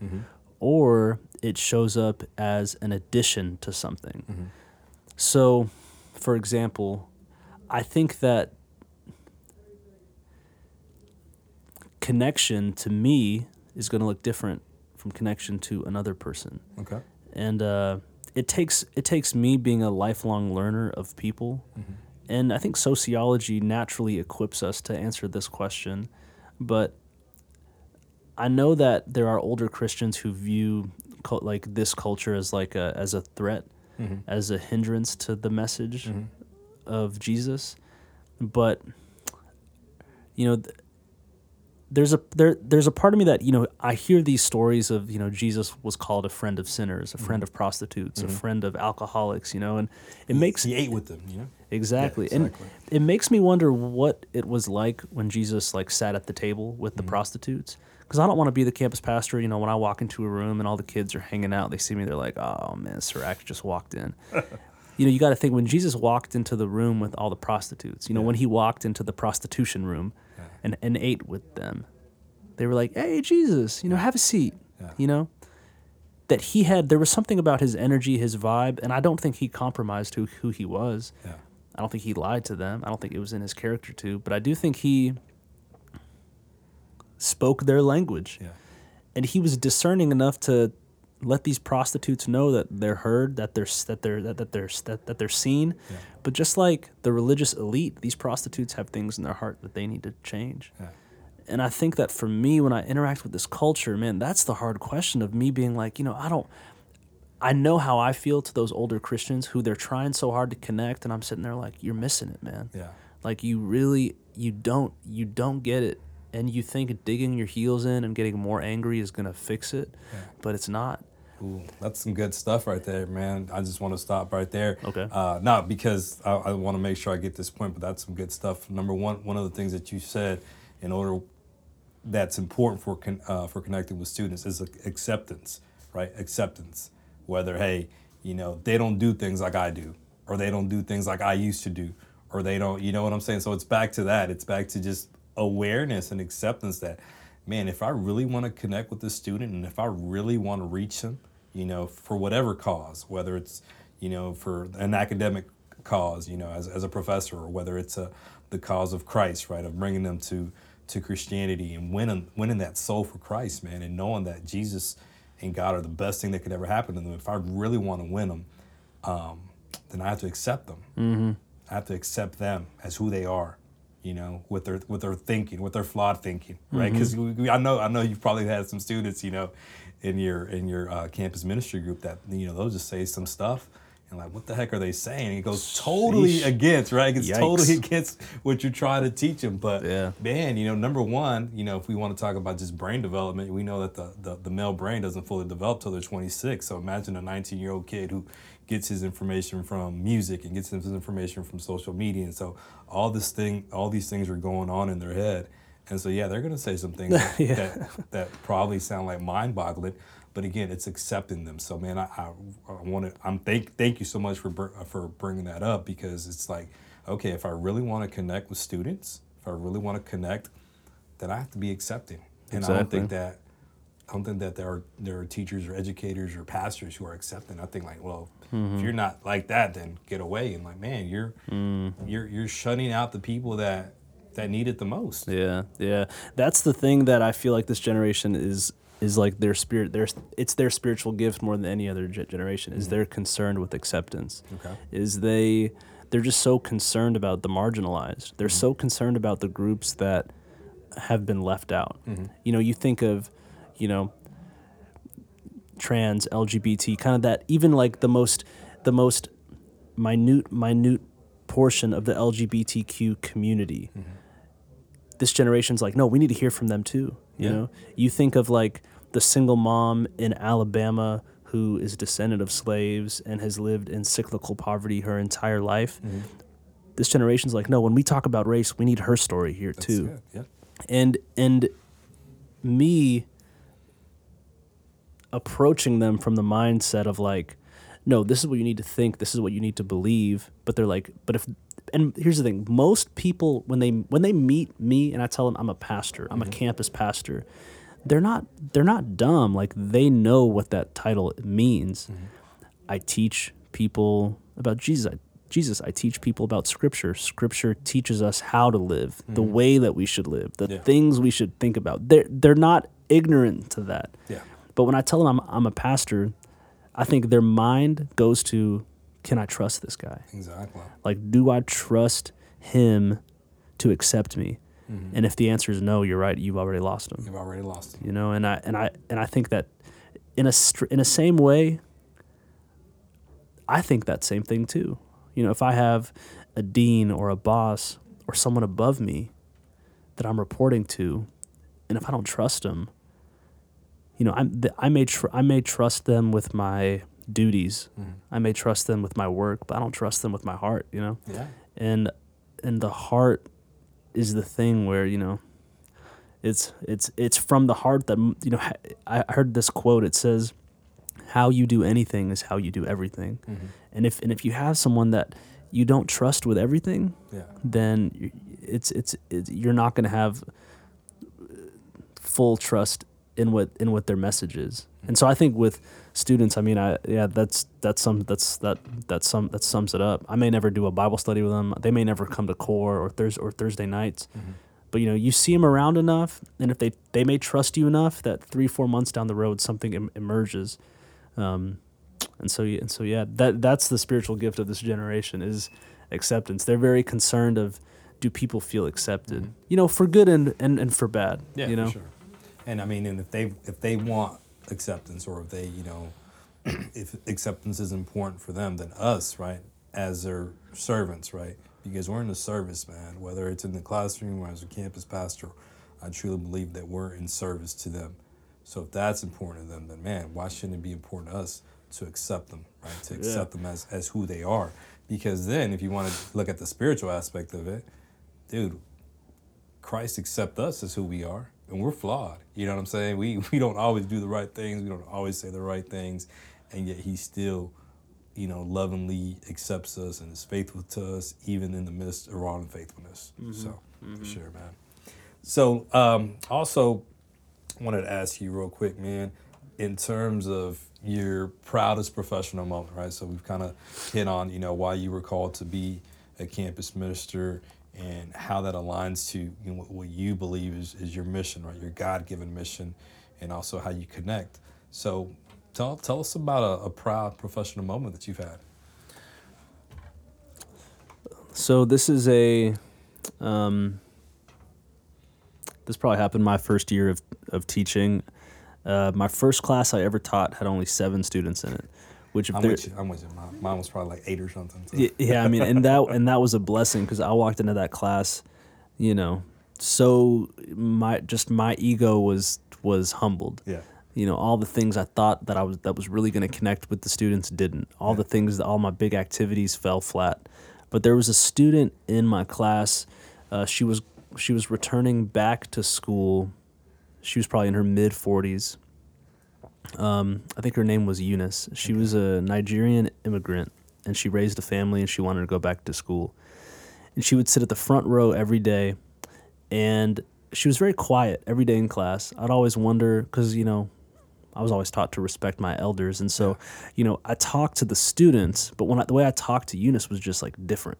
or it shows up as an addition to something. So, for example, I think that connection to me is going to look different from connection to another person. And it takes me being a lifelong learner of people, and I think sociology naturally equips us to answer this question, but I know that there are older Christians who view like this culture as like a threat, as a hindrance to the message of Jesus. But you know, there's a part of me that, you know, I hear these stories of, you know, Jesus was called a friend of sinners, a friend of prostitutes, a friend of alcoholics, you know, and it makes he ate with them, you know. Exactly. And it makes me wonder what it was like when Jesus like sat at the table with the prostitutes. Because I don't want to be the campus pastor, you know, when I walk into a room and all the kids are hanging out, they see me, they're like, oh, man, Sirac just walked in. You know, you got to think, when Jesus walked into the room with all the prostitutes, you know, when he walked into the prostitution room and ate with them, they were like, hey, Jesus, you know, have a seat, you know? That he had, there was something about his energy, his vibe, and I don't think he compromised who he was. I don't think he lied to them. I don't think it was in his character to, but I do think he spoke their language. And he was discerning enough to let these prostitutes know that they're heard, that they're seen. But just like the religious elite, these prostitutes have things in their heart that they need to change. And I think that for me, when I interact with this culture, man, that's the hard question of me being like, you know, I know how I feel to those older Christians who they're trying so hard to connect, and I'm sitting there like, you're missing it, man. Like you don't get it. And you think digging your heels in and getting more angry is going to fix it, but it's not. Ooh, that's some good stuff right there, man. I just want to stop right there. Not because I want to make sure I get this point, but that's some good stuff. Number one of the things that you said, in order that's important for connecting with students, is acceptance, right? Acceptance. Whether, hey, you know, they don't do things like I do, or they don't do things like I used to do, or they don't, you know what I'm saying? So it's back to that. It's back to just awareness and acceptance that, man, if I really want to connect with the student and if I really want to reach them, you know, for whatever cause, whether it's, you know, for an academic cause, you know, as a professor, or whether it's the cause of Christ, right, of bringing them to Christianity and winning that soul for Christ, man, and knowing that Jesus and God are the best thing that could ever happen to them. If I really want to win them, then I have to accept them. I have to accept them as who they are, you know, with their thinking, with their flawed thinking, right? Because I know you've probably had some students, you know, in your campus ministry group that, you know, they'll just say some stuff and like, what the heck are they saying? And it goes totally against, right? It's totally against what you're trying to teach them. But man, you know, number one, you know, if we want to talk about just brain development, we know that the male brain doesn't fully develop till they're 26. So imagine a 19-year-old kid who gets his information from music and gets his information from social media. And so all these things are going on in their head. And so, yeah, they're going to say some things that probably sound like mind-boggling. But again, it's accepting them. So, man, I thank you so much for bringing that up, because it's like, okay, if I really want to connect with students, then I have to be accepting. And exactly. I don't think that there are teachers or educators or pastors who are accepting. I think like, well, if you're not like that, then get away. And like, man, you're shutting out the people that need it the most. Yeah. That's the thing that I feel like this generation is like it's their spiritual gift more than any other generation. Is they're concerned with acceptance. Is they're just so concerned about the marginalized. They're so concerned about the groups that have been left out. Mm-hmm. You know, you think of, you know, trans, LGBT, kind of that, even like the most minute portion of the LGBTQ community. Mm-hmm. This generation's like, no, we need to hear from them too. You know, you think of like the single mom in Alabama who is descendant of slaves and has lived in cyclical poverty her entire life. Mm-hmm. This generation's like, no, when we talk about race, we need her story here too. Yeah. And me approaching them from the mindset of like, no, this is what you need to think, this is what you need to believe. But they're like, and here's the thing, most people, when they meet me and I tell them I'm a pastor, I'm mm-hmm. a campus pastor, they're not dumb. Like, they know what that title means. Mm-hmm. I teach people about Jesus. I teach people about Scripture. Scripture teaches us how to live, mm-hmm. the way that we should live, the things we should think about. They're not ignorant to that. Yeah. But when I tell them I'm a pastor, I think their mind goes to, can I trust this guy? Exactly. Like, do I trust him to accept me? Mm-hmm. And if the answer is no, you're right. You've already lost him. You know, and I think that in a same way, I think that same thing too. You know, if I have a dean or a boss or someone above me that I'm reporting to, and if I don't trust them, you know, I may trust them with my duties, mm-hmm. I may trust them with my work, but I don't trust them with my heart. You know, and the heart is the thing where, you know, it's from the heart that, you know, I heard this quote. It says, "How you do anything is how you do everything." Mm-hmm. And if you have someone that you don't trust with everything, then it's you're not going to have full trust in what their message is. Mm-hmm. And so I think with students, I mean, that sums it up. I may never do a Bible study with them. They may never come to core or Thursday nights. Mm-hmm. But, you know, you see them around enough, and if they may trust you enough that 3-4 months down the road something emerges. That's the spiritual gift of this generation, is acceptance. They're very concerned of, do people feel accepted? Mm-hmm. You know, for good and for bad. Yeah, you know? For sure. And I mean, and if they want acceptance, or if they, you know, if acceptance is important for them, then us, right, as their servants, right, because we're in the service, man. Whether it's in the classroom or as a campus pastor, I truly believe that we're in service to them. So if that's important to them, then man, why shouldn't it be important to us to accept them, right? To accept them as who they are. Because then if you want to look at the spiritual aspect of it, dude, Christ accepts us as who we are, and we're flawed. You know what I'm saying? We don't always do the right things. We don't always say the right things. And yet he still, you know, lovingly accepts us and is faithful to us, even in the midst of our unfaithfulness. Mm-hmm. So, mm-hmm. for sure, man. So, also wanted to ask you real quick, man, in terms of your proudest professional moment, right? So we've kind of hit on, you know, why you were called to be a campus minister and how that aligns to, you know, what you believe is your mission, right? Your God-given mission, and also how you connect. So tell us about a proud professional moment that you've had. So this is this probably happened my first year of teaching. My first class I ever taught had only 7 students in it, which I'm with you. Mine was probably like 8 or something. So. Yeah, I mean, and that was a blessing, because I walked into that class, you know, so my ego was humbled. Yeah, you know, all the things I thought that was really going to connect with the students didn't. The things, all my big activities fell flat. But there was a student in my class. She was returning back to school. She was probably in her mid-40s. I think her name was Eunice. She was a Nigerian immigrant, and she raised a family, and she wanted to go back to school. And she would sit at the front row every day, and she was very quiet every day in class. I'd always wonder, because, you know, I was always taught to respect my elders. And so, you know, I talked to the students, but the way I talked to Eunice was just, like, different.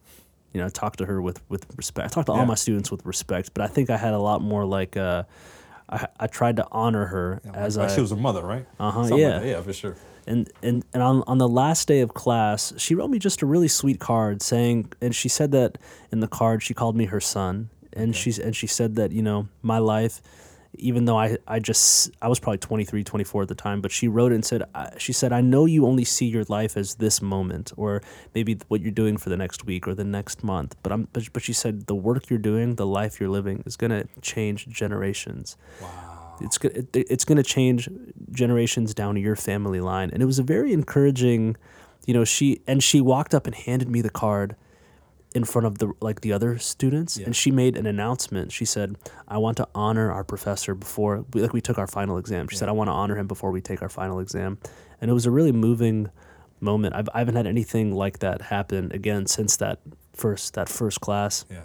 You know, I talked to her with respect. I talked to all my students with respect, but I think I had a lot more, like... I tried to honor her as she was a mother, right? Like that, for sure. And on the last day of class, she wrote me just a really sweet card saying, and she said that in the card she called me her son, And okay. she said that, you know, my life, even though I was probably 23, 24 at the time, but she wrote it and said, I know you only see your life as this moment, or maybe what you're doing for the next week or the next month. But she said, the work you're doing, the life you're living is going to change generations. Wow. It's going to change generations down your family line. And it was a very encouraging, you know, she walked up and handed me the card in front of the other students, yeah. and she made an announcement. She said, I want to honor our professor before we took our final exam. She yeah. said, I want to honor him before we take our final exam. And it was a really moving moment. I haven't had anything like that happen again since that first class. Yeah.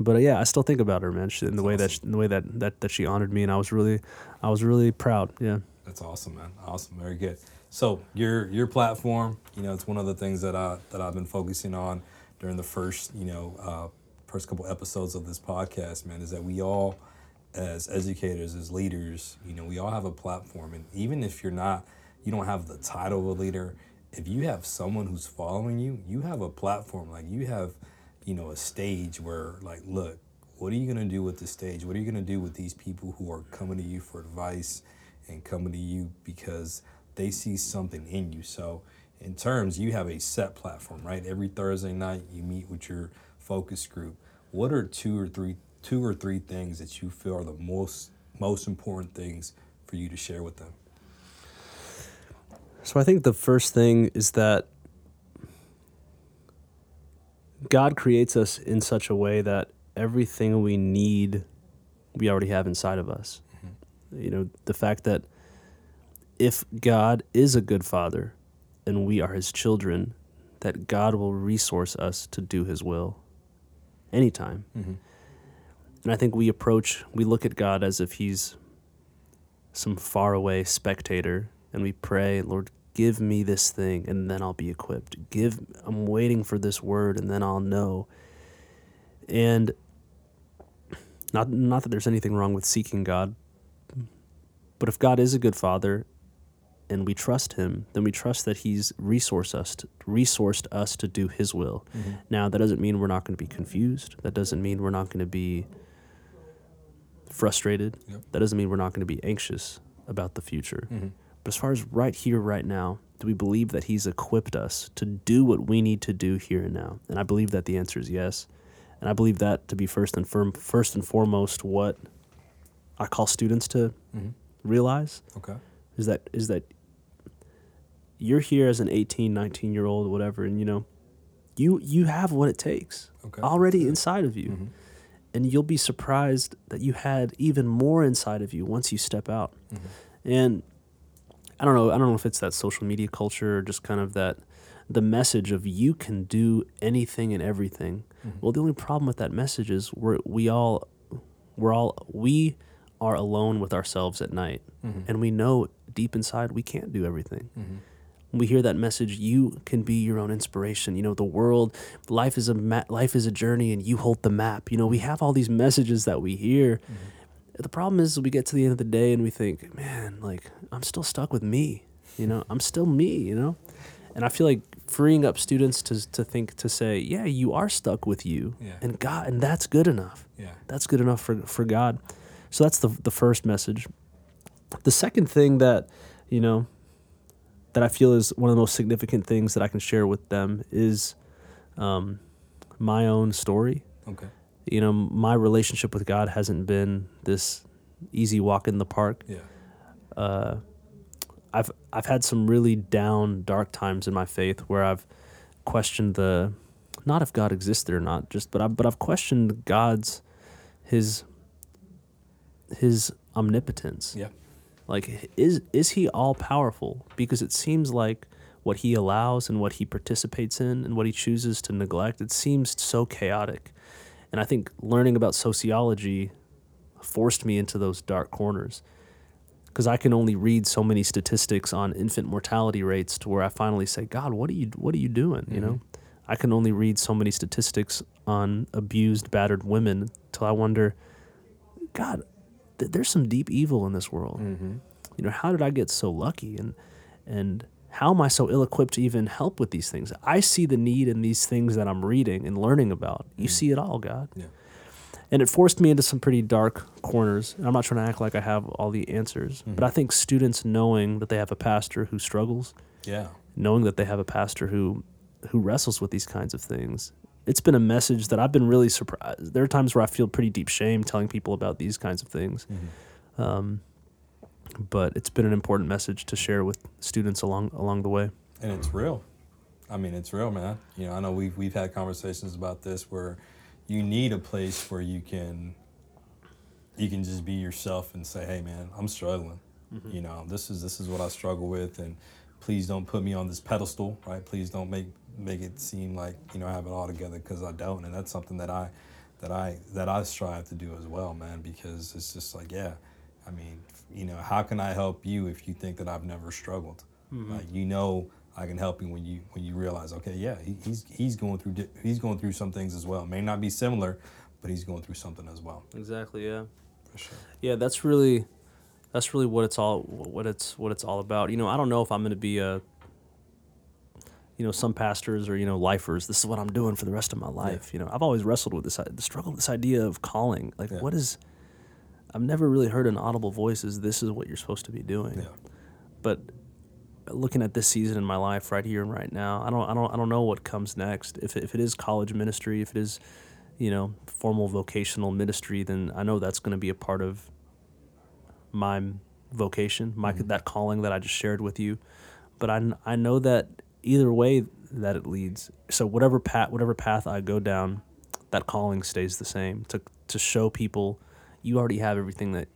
But I still think about her, man. In the way that she honored me, and I was really proud. Yeah, that's awesome, man. Awesome, very good. So your platform, you know, it's one of the things that I've been focusing on during the first couple episodes of this podcast, man, is that we all, as educators, as leaders, you know, we all have a platform, and even if you don't have the title of a leader, if you have someone who's following you, you have a platform. Like you have. You know, a stage where, like, look, what are you going to do with the stage? What are you going to do with these people who are coming to you for advice and coming to you because they see something in you? So in terms, you have a set platform, right? Every Thursday night you meet with your focus group. What are two or three things that you feel are the most important things for you to share with them? So I think the first thing is that God creates us in such a way that everything we need, we already have inside of us. Mm-hmm. You know, the fact that if God is a good father and we are his children, that God will resource us to do his will anytime. Mm-hmm. And I think we look at God as if he's some faraway spectator, and we pray, Lord, give me this thing, and then I'll be equipped. I'm waiting for this word, and then I'll know. And not that there's anything wrong with seeking God, but if God is a good father and we trust him, then we trust that he's resourced us to do his will. Mm-hmm. Now, that doesn't mean we're not going to be confused. That doesn't mean we're not going to be frustrated. Yep. That doesn't mean we're not going to be anxious about the future. Mm-hmm. But as far as right here, right now, do we believe that he's equipped us to do what we need to do here and now? And I believe that the answer is yes. And I believe that to be first and foremost what I call students to mm-hmm. realize. Okay. Is that you're here as an 18, 19-year-old, whatever, and you know, you have what it takes already yeah. inside of you. Mm-hmm. And you'll be surprised that you had even more inside of you once you step out. Mm-hmm. And I don't know if it's that social media culture or just kind of the message of you can do anything and everything. Mm-hmm. Well, the only problem with that message is we are alone with ourselves at night, mm-hmm. and we know deep inside we can't do everything. Mm-hmm. We hear that message, you can be your own inspiration. You know, the world, life is a journey, and you hold the map. You know, we have all these messages that we hear. Mm-hmm. The problem is we get to the end of the day and we think, man, like, I'm still stuck with me, you know? I'm still me, you know? And I feel like freeing up students to say, yeah, you are stuck with you, yeah. and God, and that's good enough. Yeah. That's good enough for God. So that's the first message. The second thing that, you know, that I feel is one of the most significant things that I can share with them is my own story. Okay. You know, my relationship with God hasn't been this easy walk in the park. Yeah. I've had some really down, dark times in my faith where I've questioned not if God existed or not, but I've questioned his omnipotence. Yeah. Like, is he all powerful? Because it seems like what he allows and what he participates in and what he chooses to neglect, it seems so chaotic. And I think learning about sociology forced me into those dark corners, because I can only read so many statistics on infant mortality rates to where I finally say, God, what are you doing? Mm-hmm. You know, I can only read so many statistics on abused, battered women till I wonder, God, there's some deep evil in this world. Mm-hmm. You know, how did I get so lucky? And how am I so ill-equipped to even help with these things? I see the need in these things that I'm reading and learning about. You see it all, God. Yeah. And it forced me into some pretty dark corners. I'm not trying to act like I have all the answers, but I think students knowing that they have a pastor who struggles, knowing that they have a pastor who wrestles with these kinds of things, it's been a message that I've been really surprised. There are times where I feel pretty deep shame telling people about these kinds of things. But it's been an important message to share with students along the way. And it's real. I mean, it's real, man. You know, I know we've had conversations about this where you need a place where you can just be yourself and say, hey, man, I'm struggling. You know, this is what I struggle with, and please don't put me on this pedestal, right? Please don't make it seem like, you know, I have it all together, because I don't. And that's something that I strive to do as well, man, because it's just like, yeah, I mean, you know, how can I help you if you think that I've never struggled? Like, you know, I can help you when you realize, okay, yeah, he's going through some things as well. It may not be similar, but he's going through something as well. Exactly, yeah. For sure. Yeah, that's really what it's all about. You know, I don't know if I'm going to be some pastors are, you know, lifers. This is what I'm doing for the rest of my life. Yeah. You know, I've always wrestled with this idea of calling. Like, what is? I've never really heard an audible voice is this is what you're supposed to be doing. Yeah. But looking at this season in my life right here and right now, I don't know what comes next. If it is college ministry, if it is, you know, formal vocational ministry, then I know that's going to be a part of my vocation, that calling that I just shared with you. But I know that either way that it leads, so whatever path I go down, that calling stays the same, to show people you already have everything that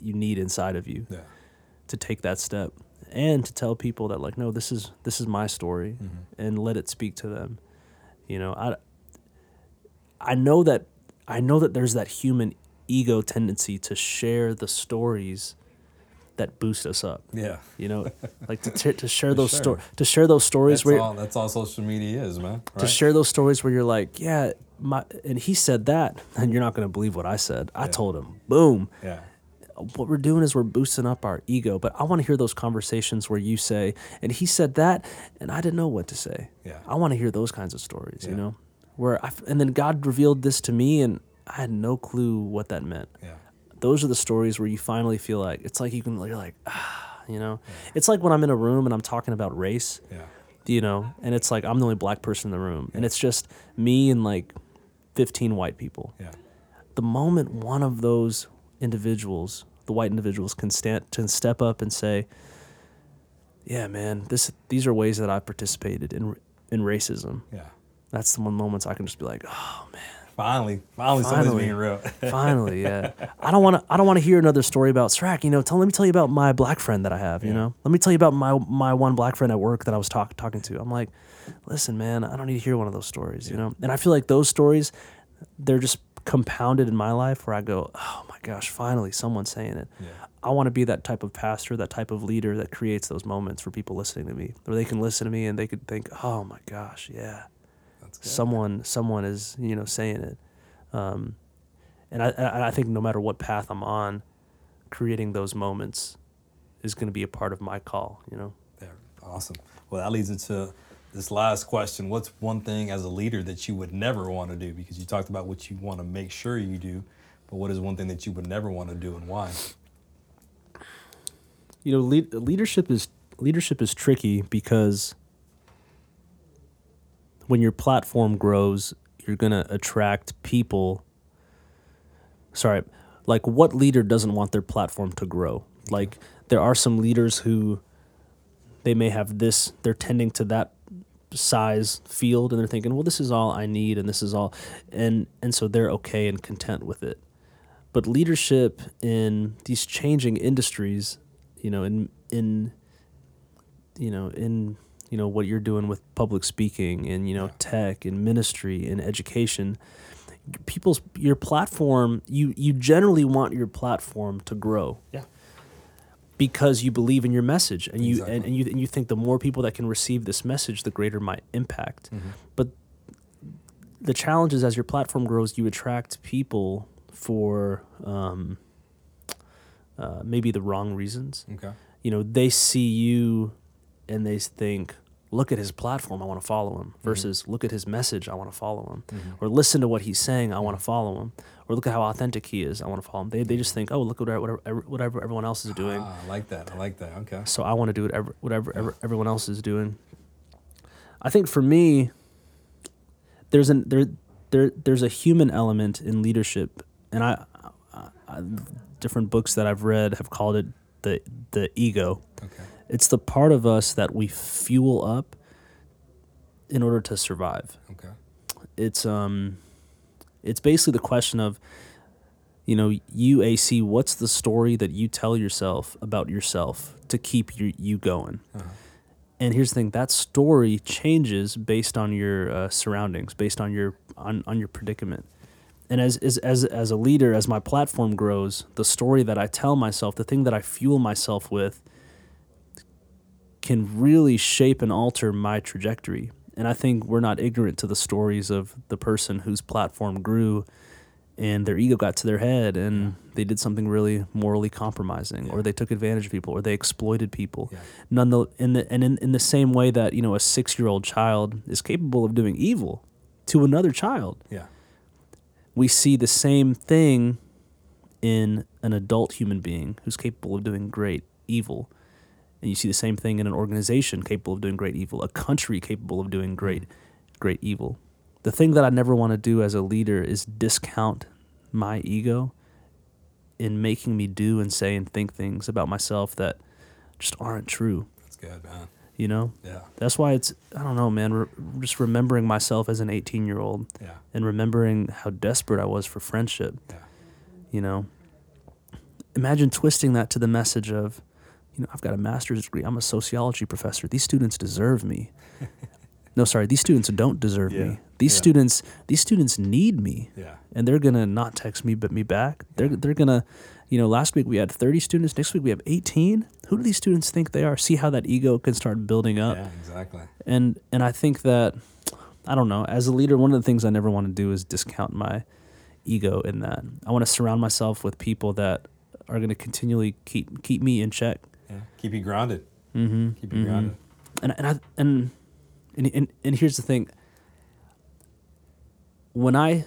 you need inside of you to take that step. And to tell people that, like, no, this is my story, and let it speak to them. You know, I know that there's that human ego tendency to share the stories that boost us up. Yeah, you know, like to share those stories. That's all social media is, man. Right? To share those stories where you're like, yeah, and he said that, and you're not going to believe what I said. I told him, boom. Yeah. What we're doing is we're boosting up our ego, but I want to hear those conversations where you say, and he said that, and I didn't know what to say. Yeah. I want to hear those kinds of stories, you know, where and then God revealed this to me, and I had no clue what that meant. Yeah. Those are the stories where you finally feel like, it's like you're like, you know, it's like when I'm in a room and I'm talking about race, you know, and it's like, I'm the only black person in the room, and it's just me and like 15 white people. Yeah. The moment one of those the white individuals can step up and say, yeah, man, these are ways that I've participated in racism. Yeah. That's the one moments I can just be like, oh man. Finally something's being real. Finally, yeah. I don't wanna hear another story about Sirac, you know, let me tell you about my black friend that I have, you know. Let me tell you about my one black friend at work that I was talking to. I'm like, listen, man, I don't need to hear one of those stories, you know? And I feel like those stories, they're just compounded in my life where I go, oh my gosh, finally someone's saying it. Yeah. I want to be that type of pastor, that type of leader that creates those moments for people listening to me, where they can listen to me and they could think, oh my gosh, yeah, that's good. Someone is, you know, saying it. And I think no matter what path I'm on, creating those moments is going to be a part of my call, you know? Yeah, awesome. Well, that leads into this last question. What's one thing as a leader that you would never want to do? Because you talked about what you want to make sure you do, but what is one thing that you would never want to do, and why? You know, leadership is tricky, because when your platform grows, you're going to attract people. Sorry, like, what leader doesn't want their platform to grow? Like, there are some leaders who they may have this, they're tending to that size field, and they're thinking, well, this is all I need, and this is all, and so they're okay and content with it. But leadership in these changing industries, you know, in what you're doing with public speaking, and, you know, tech and ministry and education, your platform, you generally want your platform to grow. Yeah. Because you believe in your message, and you Exactly. and you think the more people that can receive this message, the greater my impact. Mm-hmm. But the challenge is, as your platform grows, you attract people for maybe the wrong reasons. Okay. You know, they see you and they think, look at his platform, I want to follow him, versus mm-hmm. look at his message, I want to follow him, mm-hmm. or listen to what he's saying, I want to follow him, or look at how authentic he is, I want to follow him. They just think, oh, look at whatever everyone else is doing. Ah, I like that, okay. So I want to do whatever everyone else is doing. I think for me, there's a human element in leadership, and I different books that I've read have called it the ego. Okay. It's the part of us that we fuel up in order to survive. Okay. It's basically the question of, UAC, what's the story that you tell yourself about yourself to keep you going? Uh-huh. And here's the thing: that story changes based on your surroundings, based on your predicament. And as a leader, as my platform grows, the story that I tell myself, the thing that I fuel myself with, can really shape and alter my trajectory. And I think we're not ignorant to the stories of the person whose platform grew and their ego got to their head and they did something really morally compromising, or they took advantage of people, or they exploited people. Yeah. In the same way that, a 6-year-old child is capable of doing evil to another child. Yeah. We see the same thing in an adult human being who's capable of doing great evil. And you see the same thing in an organization capable of doing great evil, a country capable of doing great evil. The thing that I never want to do as a leader is discount my ego in making me do and say and think things about myself that just aren't true. That's good, man. Yeah. That's why it's, I don't know, man, just remembering myself as an 18-year-old and remembering how desperate I was for friendship, Imagine twisting that to the message of, I've got a master's degree, I'm a sociology professor, these students deserve me. No, sorry, these students don't deserve me. These students need me. Yeah. And they're going to not text me but me back. They're going to, last week we had 30 students, next week we have 18. Who do these students think they are? See how that ego can start building up. Yeah, exactly. And I think that, I don't know, as a leader, one of the things I never want to do is discount my ego in that. I want to surround myself with people that are going to continually keep me in check. Yeah. Keep you grounded. Mm-hmm. Keep you grounded. And here's the thing. When I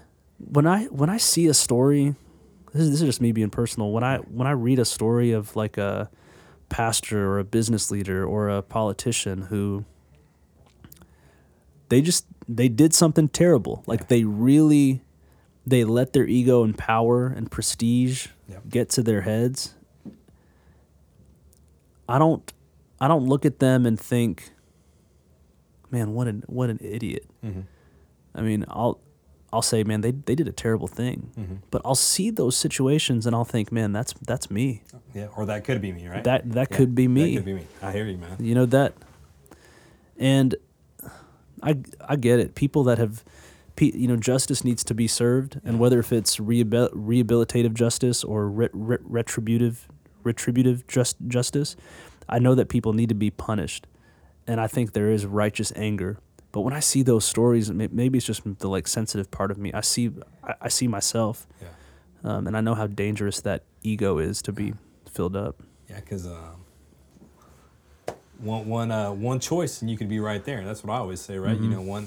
see a story, this is just me being personal. When I read a story of like a pastor or a business leader or a politician who they did something terrible, like they let their ego and power and prestige get to their heads, I don't look at them and think, man, what an idiot. Mm-hmm. I mean, I'll say, man, they did a terrible thing. Mm-hmm. But I'll see those situations and I'll think, man, that's me. Yeah, or that could be me, right? That could be me. That could be me. I hear you, man. And I get it. People that have, justice needs to be served, and whether if it's rehabilitative justice or retributive justice, I know that people need to be punished. And I think there is righteous anger, but when I see those stories, maybe it's just the sensitive part of me. I see myself, and I know how dangerous that ego is to be filled up. Yeah, because one choice and you could be right there. That's what I always say, right? Mm-hmm.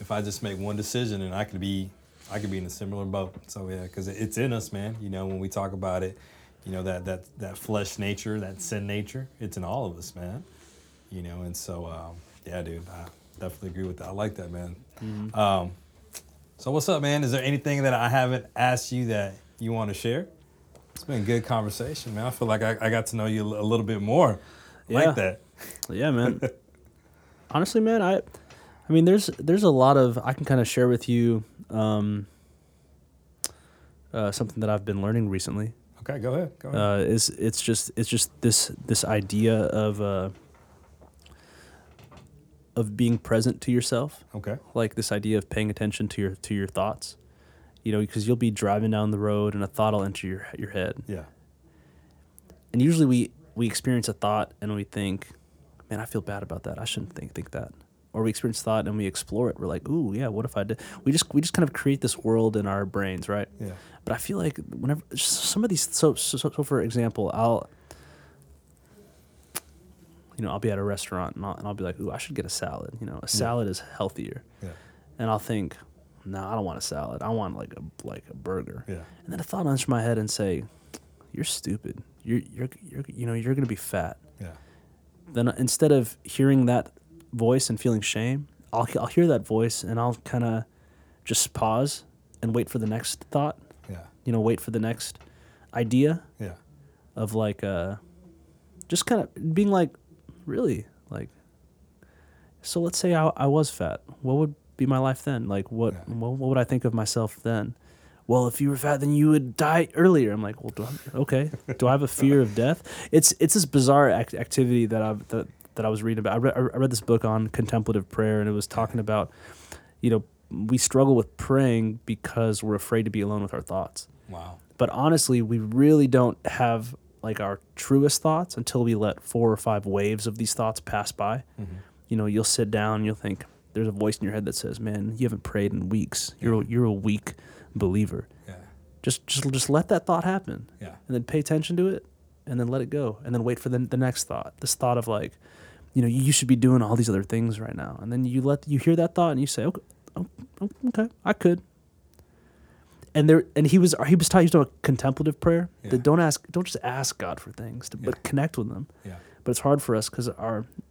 If I just make one decision, and I could be in a similar boat. So yeah, because it's in us, man. When we talk about it, that flesh nature, that sin nature, it's in all of us, man. And so, yeah, dude, I definitely agree with that. I like that, man. Mm-hmm. So what's up, man? Is there anything that I haven't asked you that you want to share? It's been a good conversation, man. I feel like I got to know you a little bit more. Like that. Yeah, man. Honestly, man, I mean, there's a lot of, I can kind of share with you something that I've been learning recently. Okay, go ahead. It's just this idea of... of being present to yourself. Okay. Like this idea of paying attention to your thoughts, because you'll be driving down the road and a thought will enter your head. Yeah. And usually we experience a thought and we think, man, I feel bad about that. I shouldn't think that. Or we experience a thought and we explore it. We're like, ooh, yeah, what if I did? We just kind of create this world in our brains, right? Yeah. But I feel like whenever some of these, so for example, I'll, you know, I'll be at a restaurant and I'll be like, ooh, I should get a salad. You know, a salad is healthier. Yeah. And I'll think, no, I don't want a salad. I want like a burger. Yeah. And then a thought enters my head and say, you're stupid. You're going to be fat. Yeah. Then instead of hearing that voice and feeling shame, I'll hear that voice and I'll kind of just pause and wait for the next thought. Yeah. You know, wait for the next idea. Yeah. Of like just kind of being like, really? Like, so let's say I was fat. What would be my life then? Like, what would I think of myself then? Well, if you were fat, then you would die earlier. I'm like, well, do I have a fear of death? It's this bizarre activity that I was reading about. I read this book on contemplative prayer, and it was talking about, you know, we struggle with praying because we're afraid to be alone with our thoughts. Wow. But honestly, we really don't have like our truest thoughts until we let 4 or 5 waves of these thoughts pass by. Mm-hmm. You know, you'll sit down and you'll think, there's a voice in your head that says, man, you haven't prayed in weeks. You're a weak believer. Yeah. Just let that thought happen. Yeah. And then pay attention to it and then let it go. And then wait for the next thought. This thought of like, you know, you should be doing all these other things right now. And then you hear that thought and you say, okay, I could. And he was doing a contemplative prayer. Yeah. That don't just ask God for things, but connect with them. Yeah. But it's hard for us because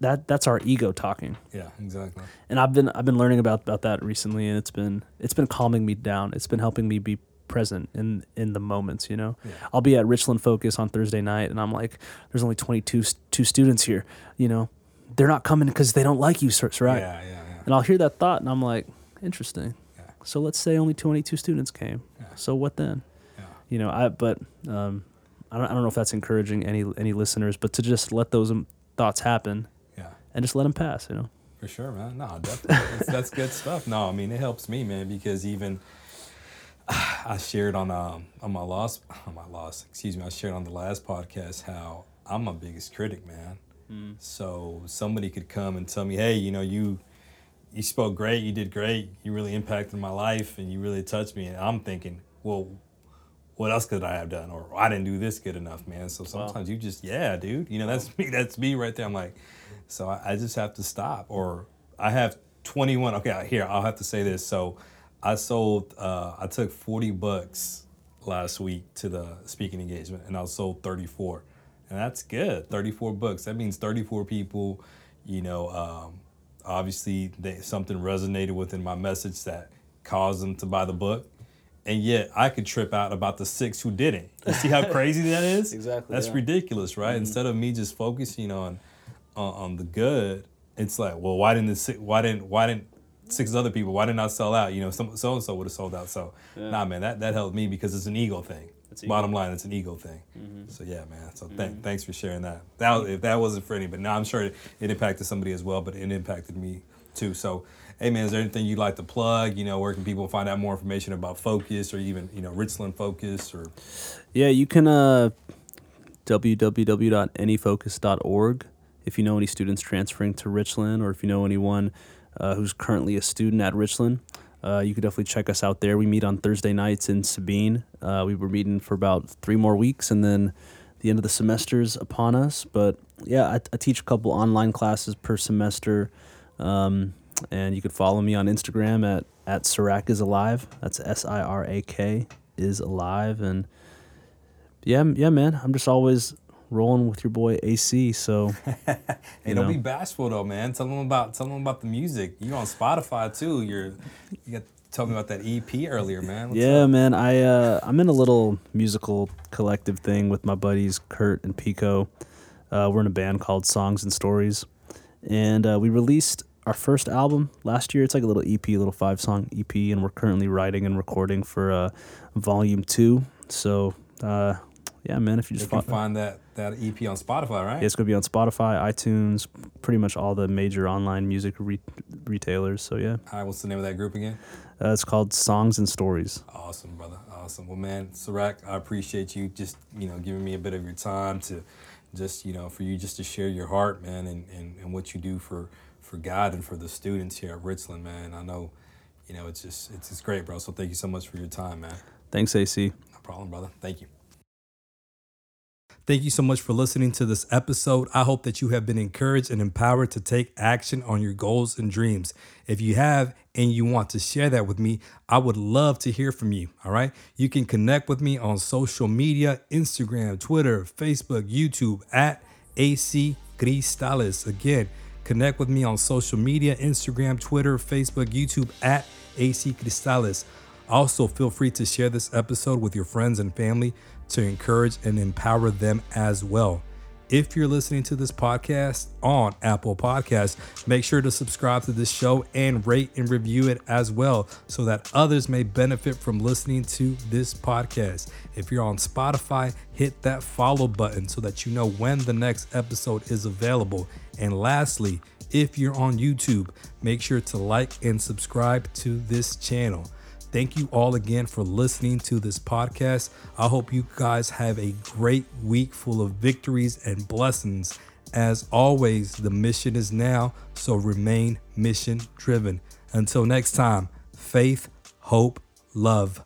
that's our ego talking. Yeah, exactly. And I've been learning about that recently, and it's been calming me down. It's been helping me be present in the moments. You know, yeah. I'll be at Richland Focus on Thursday night, and I'm like, there's only 22 students here. You know, they're not coming because they don't like you, Sirac. Right? Yeah. And I'll hear that thought, and I'm like, interesting. Yeah. So let's say only 22 students came. Yeah. So what then? Yeah. You know, I don't know if that's encouraging any listeners, but to just let those thoughts happen, and just let them pass, you know. For sure, man. No, definitely, that's good stuff. No, I mean, it helps me, man, because even I shared I shared on the last podcast how I'm my biggest critic, man. Mm. So somebody could come and tell me, hey, you know, you spoke great, you did great, you really impacted my life, and you really touched me, and I'm thinking, well, what else could I have done? Or I didn't do this good enough, man. So sometimes you just, dude, you know, that's me right there. I'm like, so I just have to stop. Or I have 21. Okay, here, I'll have to say this. So I took $40 last week to the speaking engagement, and I sold 34. And that's good, 34 books. That means 34 people, you know, obviously something resonated within my message that caused them to buy the book. And yet I could trip out about the 6 who didn't. You see how crazy that is? Exactly. That's ridiculous, right? Mm-hmm. Instead of me just focusing on the good, it's like, well, why didn't 6 other people? Why didn't I sell out? You know, so and so would have sold out. So, nah, man, that helped me because it's an ego thing. Bottom line, it's an ego thing. Mm-hmm. So yeah, man. So thanks for sharing that. If that wasn't for anybody, I'm sure it impacted somebody as well, but it impacted me too. So. Hey, man, is there anything you'd like to plug? You know, where can people find out more information about Focus or even, you know, Richland Focus? Or yeah, you can www.anyfocus.org if you know any students transferring to Richland, or if you know anyone who's currently a student at Richland. You can definitely check us out there. We meet on Thursday nights in Sabine. We were meeting for about 3 more weeks, and then the end of the semester's upon us. But, yeah, I teach a couple online classes per semester. And you can follow me on Instagram at Sirac is Alive. That's Sirac is Alive. And yeah, man, I'm just always rolling with your boy AC. So hey, don't be bashful though, man. Tell them about the music. You on Spotify too. You got to tell me about that EP earlier, man. What's up? Man, I'm in a little musical collective thing with my buddies Kurt and Pico. We're in a band called Songs and Stories, and we released our first album last year. It's like a little EP, a little 5-song EP, and we're currently writing and recording for Volume 2. So, yeah, man, if you just find that EP on Spotify, right? Yeah, it's going to be on Spotify, iTunes, pretty much all the major online music retailers. So, yeah. All right, what's the name of that group again? It's called Songs and Stories. Awesome, brother. Awesome. Well, man, Sirac, I appreciate you just, you know, giving me a bit of your time to just, you know, for you just to share your heart, man, and what you do for God and for the students here at Richland, man. I know, you know, it's great, bro. So thank you so much for your time, man. Thanks, AC. No problem, brother. Thank you. Thank you so much for listening to this episode. I hope that you have been encouraged and empowered to take action on your goals and dreams. If you have and you want to share that with me, I would love to hear from you. All right. You can connect with me on social media, Instagram, Twitter, Facebook, YouTube at AC Cristales. Again, connect with me on social media, Instagram, Twitter, Facebook, YouTube at AC Cristales. Also, feel free to share this episode with your friends and family to encourage and empower them as well. If you're listening to this podcast on Apple Podcasts, make sure to subscribe to this show and rate and review it as well so that others may benefit from listening to this podcast. If you're on Spotify, hit that follow button so that you know when the next episode is available. And lastly, if you're on YouTube, make sure to like and subscribe to this channel. Thank you all again for listening to this podcast. I hope you guys have a great week full of victories and blessings. As always, the mission is now, so remain mission driven. Until next time, faith, hope, love.